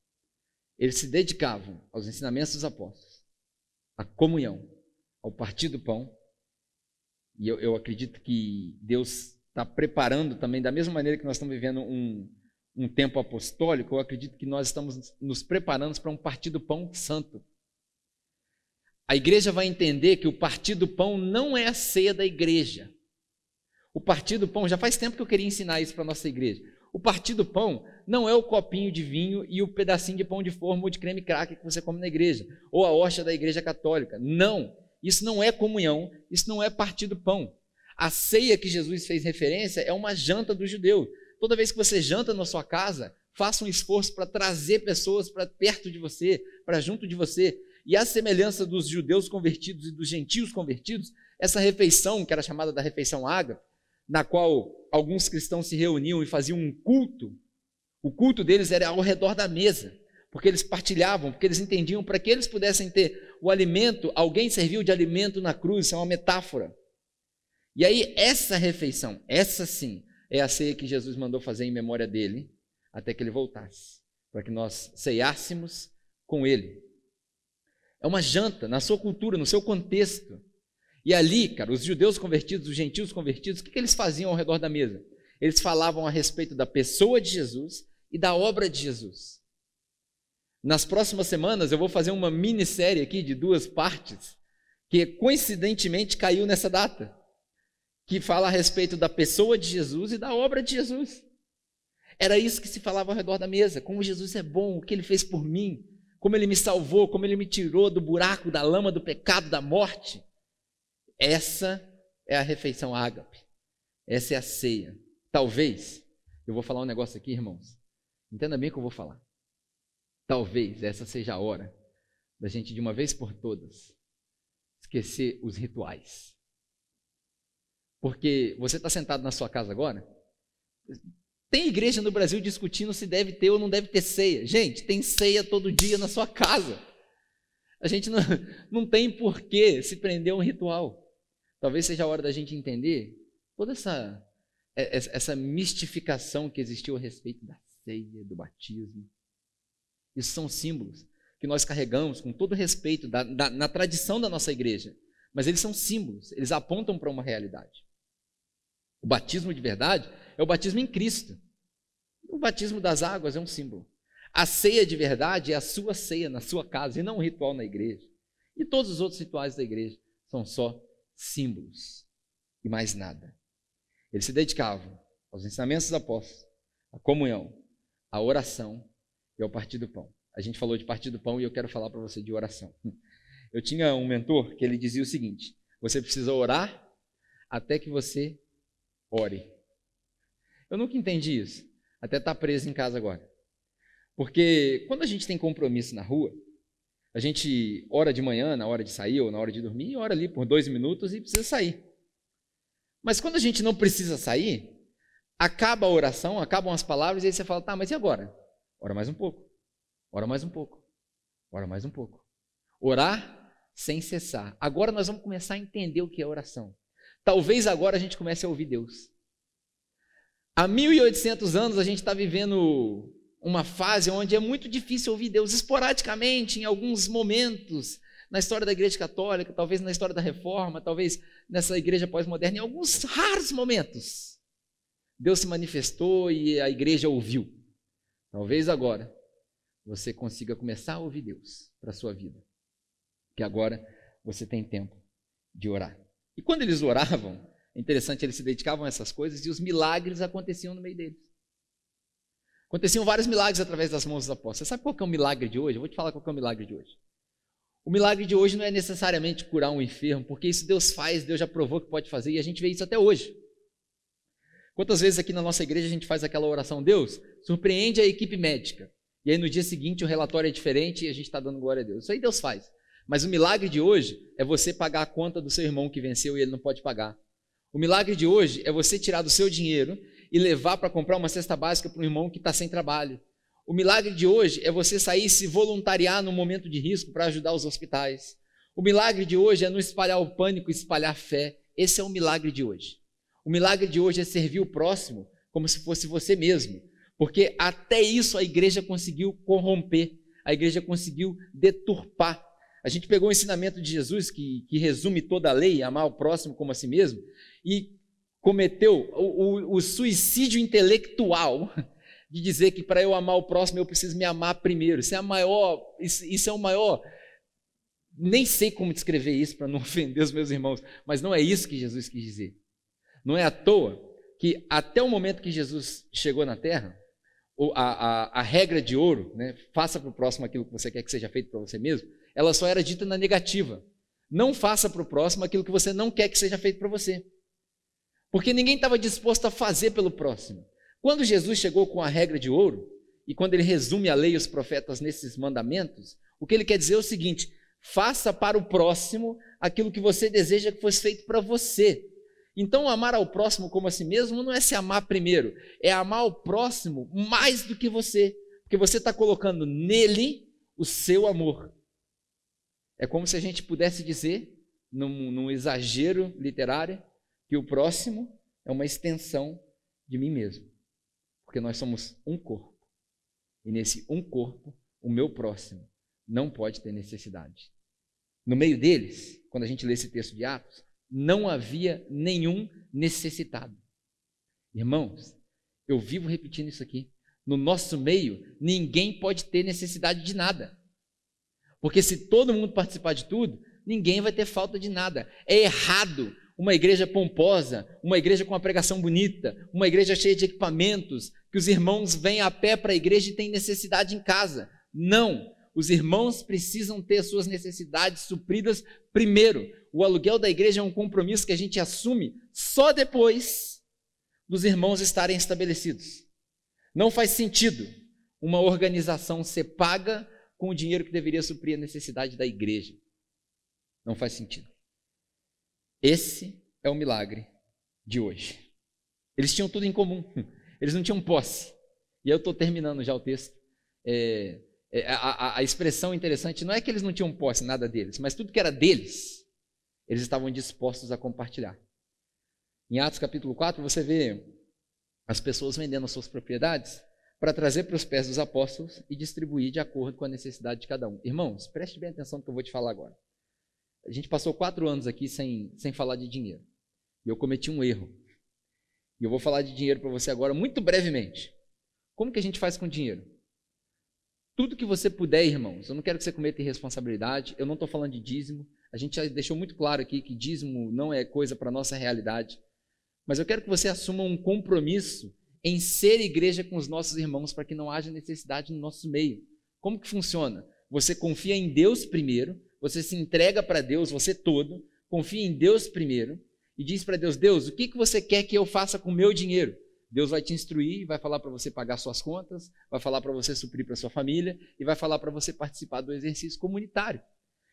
Eles se dedicavam aos ensinamentos dos apóstolos, à comunhão, ao partir do pão. E eu, eu acredito que Deus está preparando também, da mesma maneira que nós estamos vivendo um, um tempo apostólico, eu acredito que nós estamos nos preparando para um partir do pão santo. A igreja vai entender que o partir do pão não é a ceia da igreja. O partir do pão, já faz tempo que eu queria ensinar isso para a nossa igreja. O partir do pão não é o copinho de vinho e o pedacinho de pão de forma ou de creme cracker que você come na igreja, ou a hóstia da igreja católica. Não, isso não é comunhão, isso não é partir do pão. A ceia que Jesus fez referência é uma janta do judeu. Toda vez que você janta na sua casa, faça um esforço para trazer pessoas para perto de você, para junto de você. E à semelhança dos judeus convertidos e dos gentios convertidos, essa refeição, que era chamada da refeição ágape, na qual alguns cristãos se reuniam e faziam um culto, o culto deles era ao redor da mesa, porque eles partilhavam, porque eles entendiam, para que eles pudessem ter o alimento, alguém serviu de alimento na cruz, isso é uma metáfora. E aí essa refeição, essa sim, é a ceia que Jesus mandou fazer em memória dele, até que ele voltasse, para que nós ceiássemos com ele. É uma janta, na sua cultura, no seu contexto. E ali, cara, os judeus convertidos, os gentios convertidos, o que, que eles faziam ao redor da mesa? Eles falavam a respeito da pessoa de Jesus e da obra de Jesus. Nas próximas semanas eu vou fazer uma minissérie aqui de duas partes, que coincidentemente caiu nessa data, que fala a respeito da pessoa de Jesus e da obra de Jesus. Era isso que se falava ao redor da mesa, como Jesus é bom, o que ele fez por mim, como ele me salvou, como ele me tirou do buraco, da lama, do pecado, da morte. Essa é a refeição ágape, essa é a ceia. Talvez, eu vou falar um negócio aqui, irmãos, entenda bem o que eu vou falar. Talvez essa seja a hora da gente, de uma vez por todas, esquecer os rituais. Porque você está sentado na sua casa agora, tem igreja no Brasil discutindo se deve ter ou não deve ter ceia. Gente, tem ceia todo dia na sua casa. A gente não, não tem por que se prender a um ritual. Talvez seja a hora da gente entender toda essa, essa mistificação que existiu a respeito da ceia, do batismo. Isso são símbolos que nós carregamos com todo respeito da, da, na tradição da nossa igreja. Mas eles são símbolos, eles apontam para uma realidade. O batismo de verdade é o batismo em Cristo. O batismo das águas é um símbolo. A ceia de verdade é a sua ceia na sua casa e não um ritual na igreja. E todos os outros rituais da igreja são só símbolos e mais nada. Ele se dedicava aos ensinamentos dos apóstolos, à comunhão, à oração e ao partir do pão. A gente falou de partir do pão e eu quero falar para você de oração. Eu tinha um mentor que ele dizia o seguinte: você precisa orar até que você ore. Eu nunca entendi isso, até estar preso em casa agora. Porque quando a gente tem compromisso na rua, a gente ora de manhã, na hora de sair ou na hora de dormir, e ora ali por dois minutos e precisa sair. Mas quando a gente não precisa sair, acaba a oração, acabam as palavras, e aí você fala, tá, mas e agora? Ora mais um pouco, ora mais um pouco, ora mais um pouco. Orar sem cessar. Agora nós vamos começar a entender o que é oração. Talvez agora a gente comece a ouvir Deus. Há mil e oitocentos anos a gente está vivendo uma fase onde é muito difícil ouvir Deus, esporadicamente, em alguns momentos, na história da Igreja Católica, talvez na história da Reforma, talvez nessa igreja pós-moderna, em alguns raros momentos, Deus se manifestou e a igreja ouviu. Talvez agora você consiga começar a ouvir Deus para a sua vida, porque agora você tem tempo de orar. E quando eles oravam, é interessante, eles se dedicavam a essas coisas e os milagres aconteciam no meio deles. Aconteciam vários milagres através das mãos dos apóstolos. Você sabe qual que é o milagre de hoje? Eu vou te falar qual que é o milagre de hoje. O milagre de hoje não é necessariamente curar um enfermo, porque isso Deus faz, Deus já provou que pode fazer, e a gente vê isso até hoje. Quantas vezes aqui na nossa igreja a gente faz aquela oração, Deus, surpreende a equipe médica. E aí no dia seguinte o relatório é diferente e a gente está dando glória a Deus. Isso aí Deus faz. Mas o milagre de hoje é você pagar a conta do seu irmão que venceu e ele não pode pagar. O milagre de hoje é você tirar do seu dinheiro e levar para comprar uma cesta básica para um irmão que está sem trabalho. O milagre de hoje é você sair e se voluntariar num momento de risco para ajudar os hospitais. O milagre de hoje é não espalhar o pânico, espalhar fé. Esse é o milagre de hoje. O milagre de hoje é servir o próximo como se fosse você mesmo, porque até isso a igreja conseguiu corromper, a igreja conseguiu deturpar. A gente pegou o ensinamento de Jesus, que, que resume toda a lei, amar o próximo como a si mesmo, e cometeu o, o, o suicídio intelectual de dizer que para eu amar o próximo eu preciso me amar primeiro. Isso é a maior, isso, isso é o maior, nem sei como descrever isso para não ofender os meus irmãos, mas não é isso que Jesus quis dizer. Não é à toa que até o momento que Jesus chegou na terra, a, a, a regra de ouro, né, faça para o próximo aquilo que você quer que seja feito para você mesmo, ela só era dita na negativa. Não faça para o próximo aquilo que você não quer que seja feito para você. Porque ninguém estava disposto a fazer pelo próximo. Quando Jesus chegou com a regra de ouro, e quando ele resume a lei e os profetas nesses mandamentos, o que ele quer dizer é o seguinte, faça para o próximo aquilo que você deseja que fosse feito para você. Então, amar ao próximo como a si mesmo não é se amar primeiro, é amar o próximo mais do que você, porque você está colocando nele o seu amor. É como se a gente pudesse dizer, num, num exagero literário, que o próximo é uma extensão de mim mesmo. Porque nós somos um corpo. E nesse um corpo, o meu próximo não pode ter necessidade. No meio deles, quando a gente lê esse texto de Atos, não havia nenhum necessitado. Irmãos, eu vivo repetindo isso aqui. No nosso meio, ninguém pode ter necessidade de nada. Porque se todo mundo participar de tudo, ninguém vai ter falta de nada. É errado uma igreja pomposa, uma igreja com uma pregação bonita, uma igreja cheia de equipamentos, que os irmãos vêm a pé para a igreja e têm necessidade em casa. Não, os irmãos precisam ter suas necessidades supridas primeiro. O aluguel da igreja é um compromisso que a gente assume só depois dos irmãos estarem estabelecidos. Não faz sentido uma organização ser paga com o dinheiro que deveria suprir a necessidade da igreja. Não faz sentido. Esse é o milagre de hoje. Eles tinham tudo em comum, eles não tinham posse. E eu estou terminando já o texto. É, é, a, a expressão interessante não é que eles não tinham posse, nada deles, mas tudo que era deles, eles estavam dispostos a compartilhar. Em Atos capítulo quatro, você vê as pessoas vendendo as suas propriedades para trazer para os pés dos apóstolos e distribuir de acordo com a necessidade de cada um. Irmãos, preste bem atenção no que eu vou te falar agora. A gente passou quatro anos aqui sem, sem falar de dinheiro. E eu cometi um erro. E eu vou falar de dinheiro para você agora muito brevemente. Como que a gente faz com dinheiro? Tudo que você puder, irmãos, eu não quero que você cometa irresponsabilidade, eu não estou falando de dízimo, a gente já deixou muito claro aqui que dízimo não é coisa para a nossa realidade, mas eu quero que você assuma um compromisso em ser igreja com os nossos irmãos para que não haja necessidade no nosso meio. Como que funciona? Você confia em Deus primeiro, você se entrega para Deus, você todo, confia em Deus primeiro e diz para Deus, Deus, o que, que você quer que eu faça com o meu dinheiro? Deus vai te instruir, vai falar para você pagar suas contas, vai falar para você suprir para sua família e vai falar para você participar do exercício comunitário.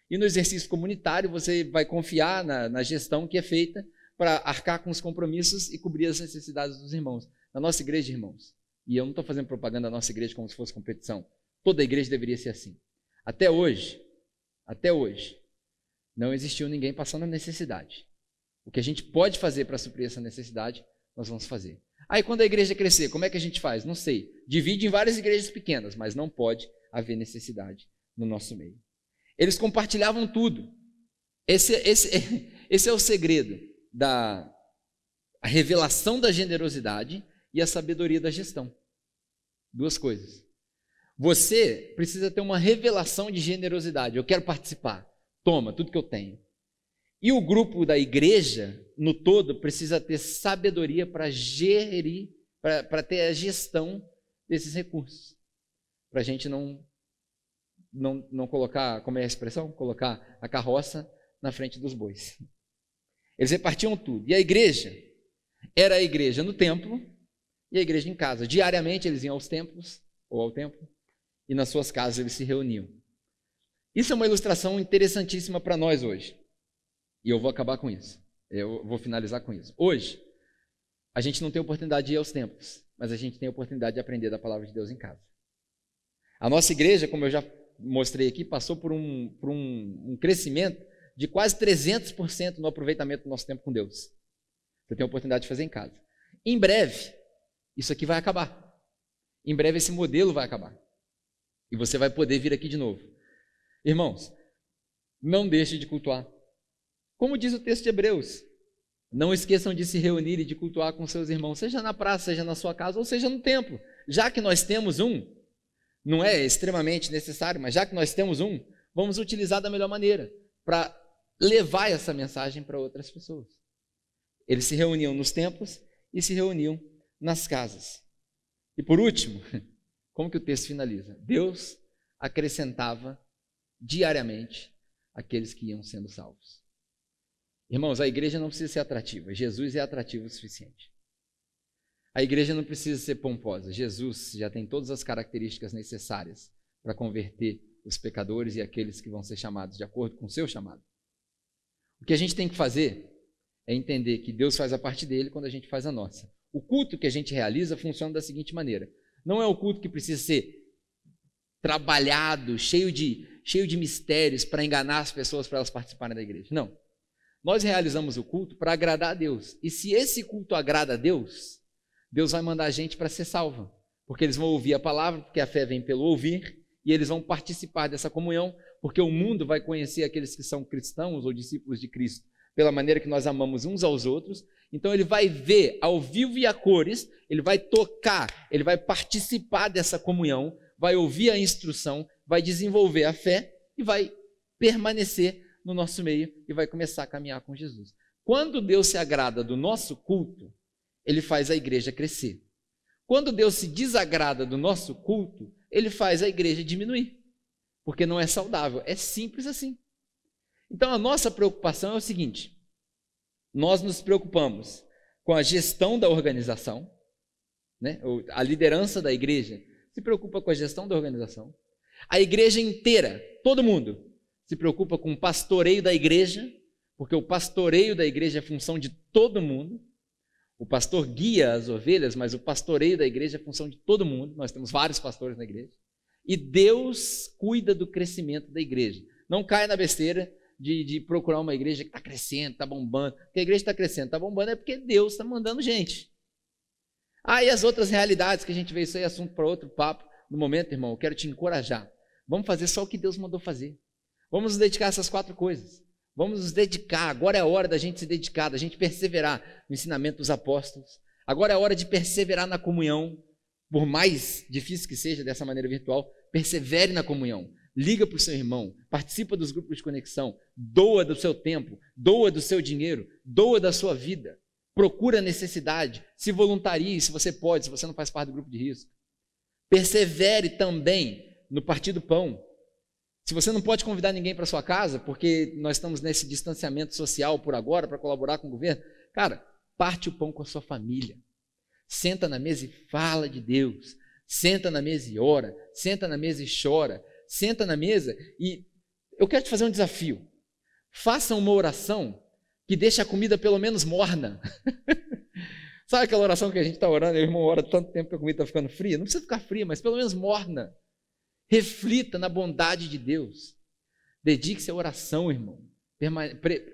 E no exercício comunitário você vai confiar na, na gestão que é feita para arcar com os compromissos e cobrir as necessidades dos irmãos. Na nossa igreja, irmãos, e eu não estou fazendo propaganda da nossa igreja como se fosse competição, toda a igreja deveria ser assim. Até hoje, até hoje, não existiu ninguém passando a necessidade. O que a gente pode fazer para suprir essa necessidade, nós vamos fazer. Aí quando a igreja crescer, como é que a gente faz? Não sei. Divide em várias igrejas pequenas, mas não pode haver necessidade no nosso meio. Eles compartilhavam tudo. Esse, esse, esse é o segredo da a revelação da generosidade e a sabedoria da gestão. Duas coisas. Você precisa ter uma revelação de generosidade. Eu quero participar. Toma, tudo que eu tenho. E o grupo da igreja, no todo, precisa ter sabedoria para gerir, para ter a gestão desses recursos. Para a gente não, não, não colocar, como é a expressão? Colocar a carroça na frente dos bois. Eles repartiam tudo. E a igreja? Era a igreja no templo e a igreja em casa. Diariamente eles iam aos templos, ou ao templo, e nas suas casas eles se reuniam. Isso é uma ilustração interessantíssima para nós hoje. E eu vou acabar com isso. Eu vou finalizar com isso. Hoje, a gente não tem oportunidade de ir aos templos, mas a gente tem a oportunidade de aprender da palavra de Deus em casa. A nossa igreja, como eu já mostrei aqui, passou por um, por um, um crescimento de quase trezentos por cento no aproveitamento do nosso tempo com Deus. Você tem a oportunidade de fazer em casa. Em breve, isso aqui vai acabar. Em breve esse modelo vai acabar. E você vai poder vir aqui de novo. Irmãos, não deixe de cultuar. Como diz o texto de Hebreus, não esqueçam de se reunir e de cultuar com seus irmãos, seja na praça, seja na sua casa, ou seja no templo. Já que nós temos um, não é extremamente necessário, mas já que nós temos um, vamos utilizar da melhor maneira para levar essa mensagem para outras pessoas. Eles se reuniam nos templos e se reuniam nas casas. E por último, como que o texto finaliza? Deus acrescentava diariamente aqueles que iam sendo salvos. Irmãos, a igreja não precisa ser atrativa. Jesus é atrativo o suficiente. A igreja não precisa ser pomposa. Jesus já tem todas as características necessárias para converter os pecadores e aqueles que vão ser chamados de acordo com o seu chamado. O que a gente tem que fazer é entender que Deus faz a parte dele quando a gente faz a nossa. O culto que a gente realiza funciona da seguinte maneira. Não é um culto que precisa ser trabalhado, cheio de, cheio de mistérios para enganar as pessoas para elas participarem da igreja. Não. Nós realizamos o culto para agradar a Deus. E se esse culto agrada a Deus, Deus vai mandar a gente para ser salva. Porque eles vão ouvir a palavra, porque a fé vem pelo ouvir, e eles vão participar dessa comunhão, porque o mundo vai conhecer aqueles que são cristãos ou discípulos de Cristo pela maneira que nós amamos uns aos outros. Então ele vai ver ao vivo e a cores, ele vai tocar, ele vai participar dessa comunhão, vai ouvir a instrução, vai desenvolver a fé e vai permanecer no nosso meio e vai começar a caminhar com Jesus. Quando Deus se agrada do nosso culto, ele faz a igreja crescer. Quando Deus se desagrada do nosso culto, ele faz a igreja diminuir, porque não é saudável, é simples assim. Então a nossa preocupação é o seguinte: nós nos preocupamos com a gestão da organização, né? A liderança da igreja se preocupa com a gestão da organização. A igreja inteira, todo mundo, se preocupa com o pastoreio da igreja, porque o pastoreio da igreja é função de todo mundo. O pastor guia as ovelhas, mas o pastoreio da igreja é função de todo mundo. Nós temos vários pastores na igreja. E Deus cuida do crescimento da igreja. Não caia na besteira De, de procurar uma igreja que está crescendo, está bombando. Porque a igreja está crescendo, está bombando é porque Deus está mandando gente. Ah, e as outras realidades que a gente vê, isso aí é assunto para outro papo. No momento, irmão, eu quero te encorajar. Vamos fazer só o que Deus mandou fazer. Vamos nos dedicar a essas quatro coisas. Vamos nos dedicar. Agora é a hora da gente se dedicar, da gente perseverar no ensinamento dos apóstolos. Agora é a hora de perseverar na comunhão, por mais difícil que seja dessa maneira virtual, persevere na comunhão, liga para o seu irmão, participa dos grupos de conexão, doa do seu tempo, doa do seu dinheiro, doa da sua vida, procura a necessidade, se voluntarie se você pode, se você não faz parte do grupo de risco. Persevere também no partir do pão. Se você não pode convidar ninguém para sua casa, porque nós estamos nesse distanciamento social por agora, para colaborar com o governo, cara, parte o pão com a sua família. Senta na mesa e fala de Deus. Senta na mesa e ora. Senta na mesa e chora. Senta na mesa e... Eu quero te fazer um desafio. Faça uma oração que deixe a comida pelo menos morna. Sabe aquela oração que a gente está orando, meu irmão ora tanto tempo que a comida está ficando fria? Não precisa ficar fria, mas pelo menos morna. Reflita na bondade de Deus. Dedique-se à oração, irmão. Perma... Pre...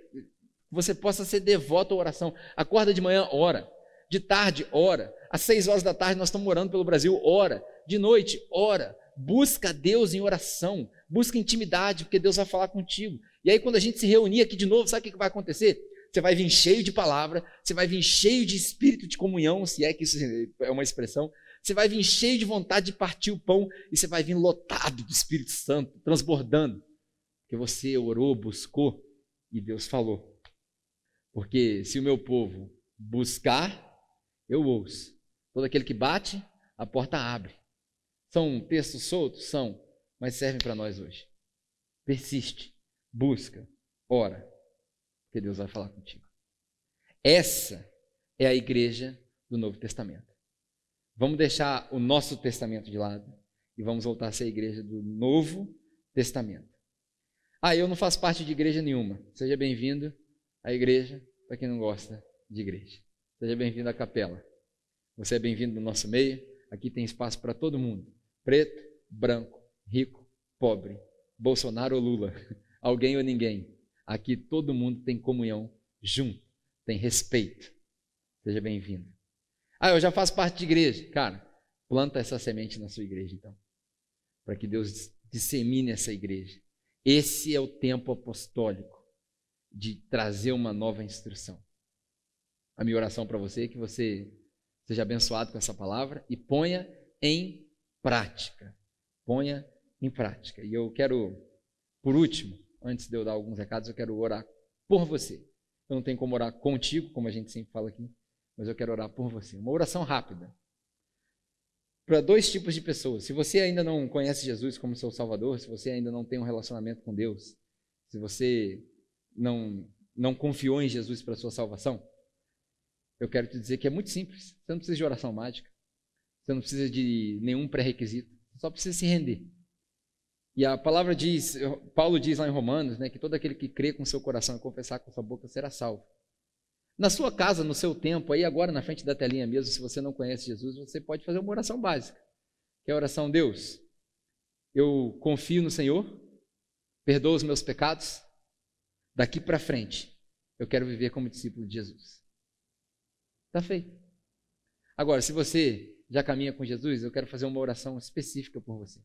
Você possa ser devoto à oração. Acorda de manhã, ora. De tarde, ora. Às seis horas da tarde nós estamos orando pelo Brasil, ora. De noite, ora. Busca Deus em oração. Busca intimidade, porque Deus vai falar contigo. E aí quando a gente se reunir aqui de novo, sabe o que vai acontecer? Você vai vir cheio de palavra, você vai vir cheio de espírito de comunhão, se é que isso é uma expressão. Você vai vir cheio de vontade de partir o pão e você vai vir lotado do Espírito Santo, transbordando. Porque você orou, buscou e Deus falou. Porque se o meu povo buscar, eu ouço. Todo aquele que bate, a porta abre. São textos soltos? São, mas servem para nós hoje. Persiste, busca, ora, porque Deus vai falar contigo. Essa é a igreja do Novo Testamento. Vamos deixar o nosso testamento de lado e vamos voltar a ser a igreja do Novo Testamento. Ah, eu não faço parte de igreja nenhuma. Seja bem-vindo à igreja, para quem não gosta de igreja. Seja bem-vindo à capela. Você é bem-vindo no nosso meio. Aqui tem espaço para todo mundo. Preto, branco, rico, pobre, Bolsonaro ou Lula, alguém ou ninguém. Aqui todo mundo tem comunhão junto, tem respeito. Seja bem-vindo. Ah, eu já faço parte de igreja. Cara, planta essa semente na sua igreja, então. Para que Deus dissemine essa igreja. Esse é o tempo apostólico de trazer uma nova instrução. A minha oração para você é que você seja abençoado com essa palavra e ponha em prática. Ponha em prática. E eu quero, por último, antes de eu dar alguns recados, eu quero orar por você. Eu não tenho como orar contigo, como a gente sempre fala aqui. Mas eu quero orar por você. Uma oração rápida. Para dois tipos de pessoas. Se você ainda não conhece Jesus como seu Salvador, se você ainda não tem um relacionamento com Deus, se você não, não confiou em Jesus para a sua salvação, eu quero te dizer que é muito simples. Você não precisa de oração mágica. Você não precisa de nenhum pré-requisito. Você só precisa se render. E a palavra diz, Paulo diz lá em Romanos, né, que todo aquele que crê com seu coração e confessar com sua boca será salvo. Na sua casa, no seu tempo, aí agora na frente da telinha mesmo, se você não conhece Jesus, você pode fazer uma oração básica, que é a oração: Deus, eu confio no Senhor, perdoa os meus pecados, daqui para frente eu quero viver como discípulo de Jesus. Está feito. Agora, se você já caminha com Jesus, eu quero fazer uma oração específica por você.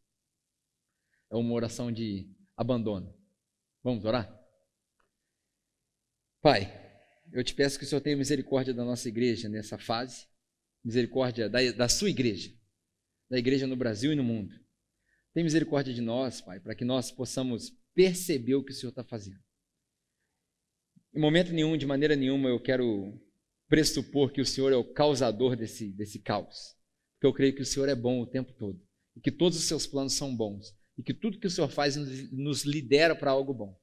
É uma oração de abandono. Vamos orar? Pai, eu te peço que o Senhor tenha misericórdia da nossa igreja nessa fase, misericórdia da, da sua igreja, da igreja no Brasil e no mundo. Tem misericórdia de nós, Pai, para que nós possamos perceber o que o Senhor está fazendo. Em momento nenhum, de maneira nenhuma, eu quero pressupor que o Senhor é o causador desse, desse caos, porque eu creio que o Senhor é bom o tempo todo, e que todos os seus planos são bons, e que tudo que o Senhor faz nos, nos lidera para algo bom.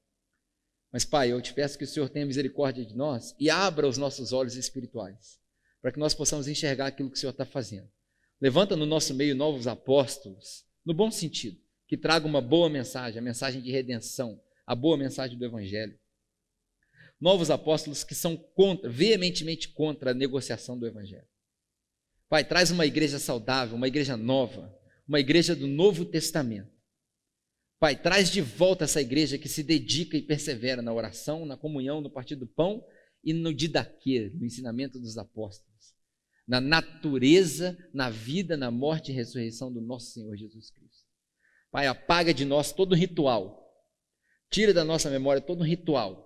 Mas, Pai, eu te peço que o Senhor tenha misericórdia de nós e abra os nossos olhos espirituais, para que nós possamos enxergar aquilo que o Senhor está fazendo. Levanta no nosso meio novos apóstolos, no bom sentido, que tragam uma boa mensagem, a mensagem de redenção, a boa mensagem do Evangelho. Novos apóstolos que são contra, veementemente contra a negociação do Evangelho. Pai, traz uma igreja saudável, uma igreja nova, uma igreja do Novo Testamento. Pai, traz de volta essa igreja que se dedica e persevera na oração, na comunhão, no partir do pão e no didaquê, no ensinamento dos apóstolos, na natureza, na vida, na morte e ressurreição do nosso Senhor Jesus Cristo. Pai, apaga de nós todo ritual, tira da nossa memória todo ritual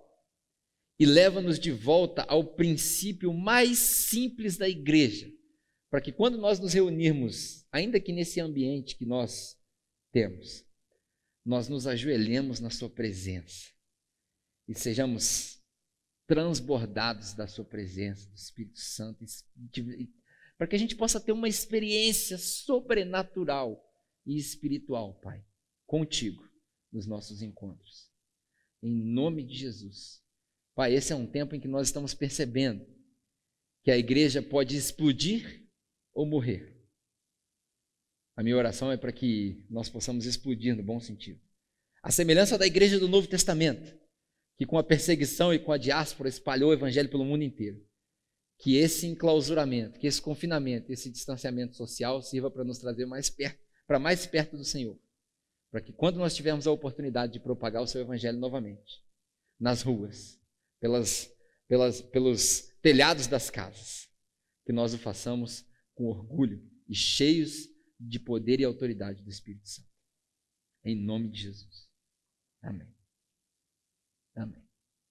e leva-nos de volta ao princípio mais simples da igreja, para que quando nós nos reunirmos, ainda que nesse ambiente que nós temos, nós nos ajoelhemos na sua presença e sejamos transbordados da sua presença, do Espírito Santo, para que a gente possa ter uma experiência sobrenatural e espiritual, Pai, contigo, nos nossos encontros. Em nome de Jesus. Pai, esse é um tempo em que nós estamos percebendo que a igreja pode explodir ou morrer. A minha oração é para que nós possamos explodir no bom sentido. A semelhança da igreja do Novo Testamento, que com a perseguição e com a diáspora espalhou o evangelho pelo mundo inteiro. Que esse enclausuramento, que esse confinamento, esse distanciamento social sirva para nos trazer mais perto, para mais perto do Senhor. Para que quando nós tivermos a oportunidade de propagar o seu evangelho novamente, nas ruas, pelas, pelas, pelos telhados das casas, que nós o façamos com orgulho e cheios de poder e autoridade do Espírito Santo. Em nome de Jesus. Amém. Amém.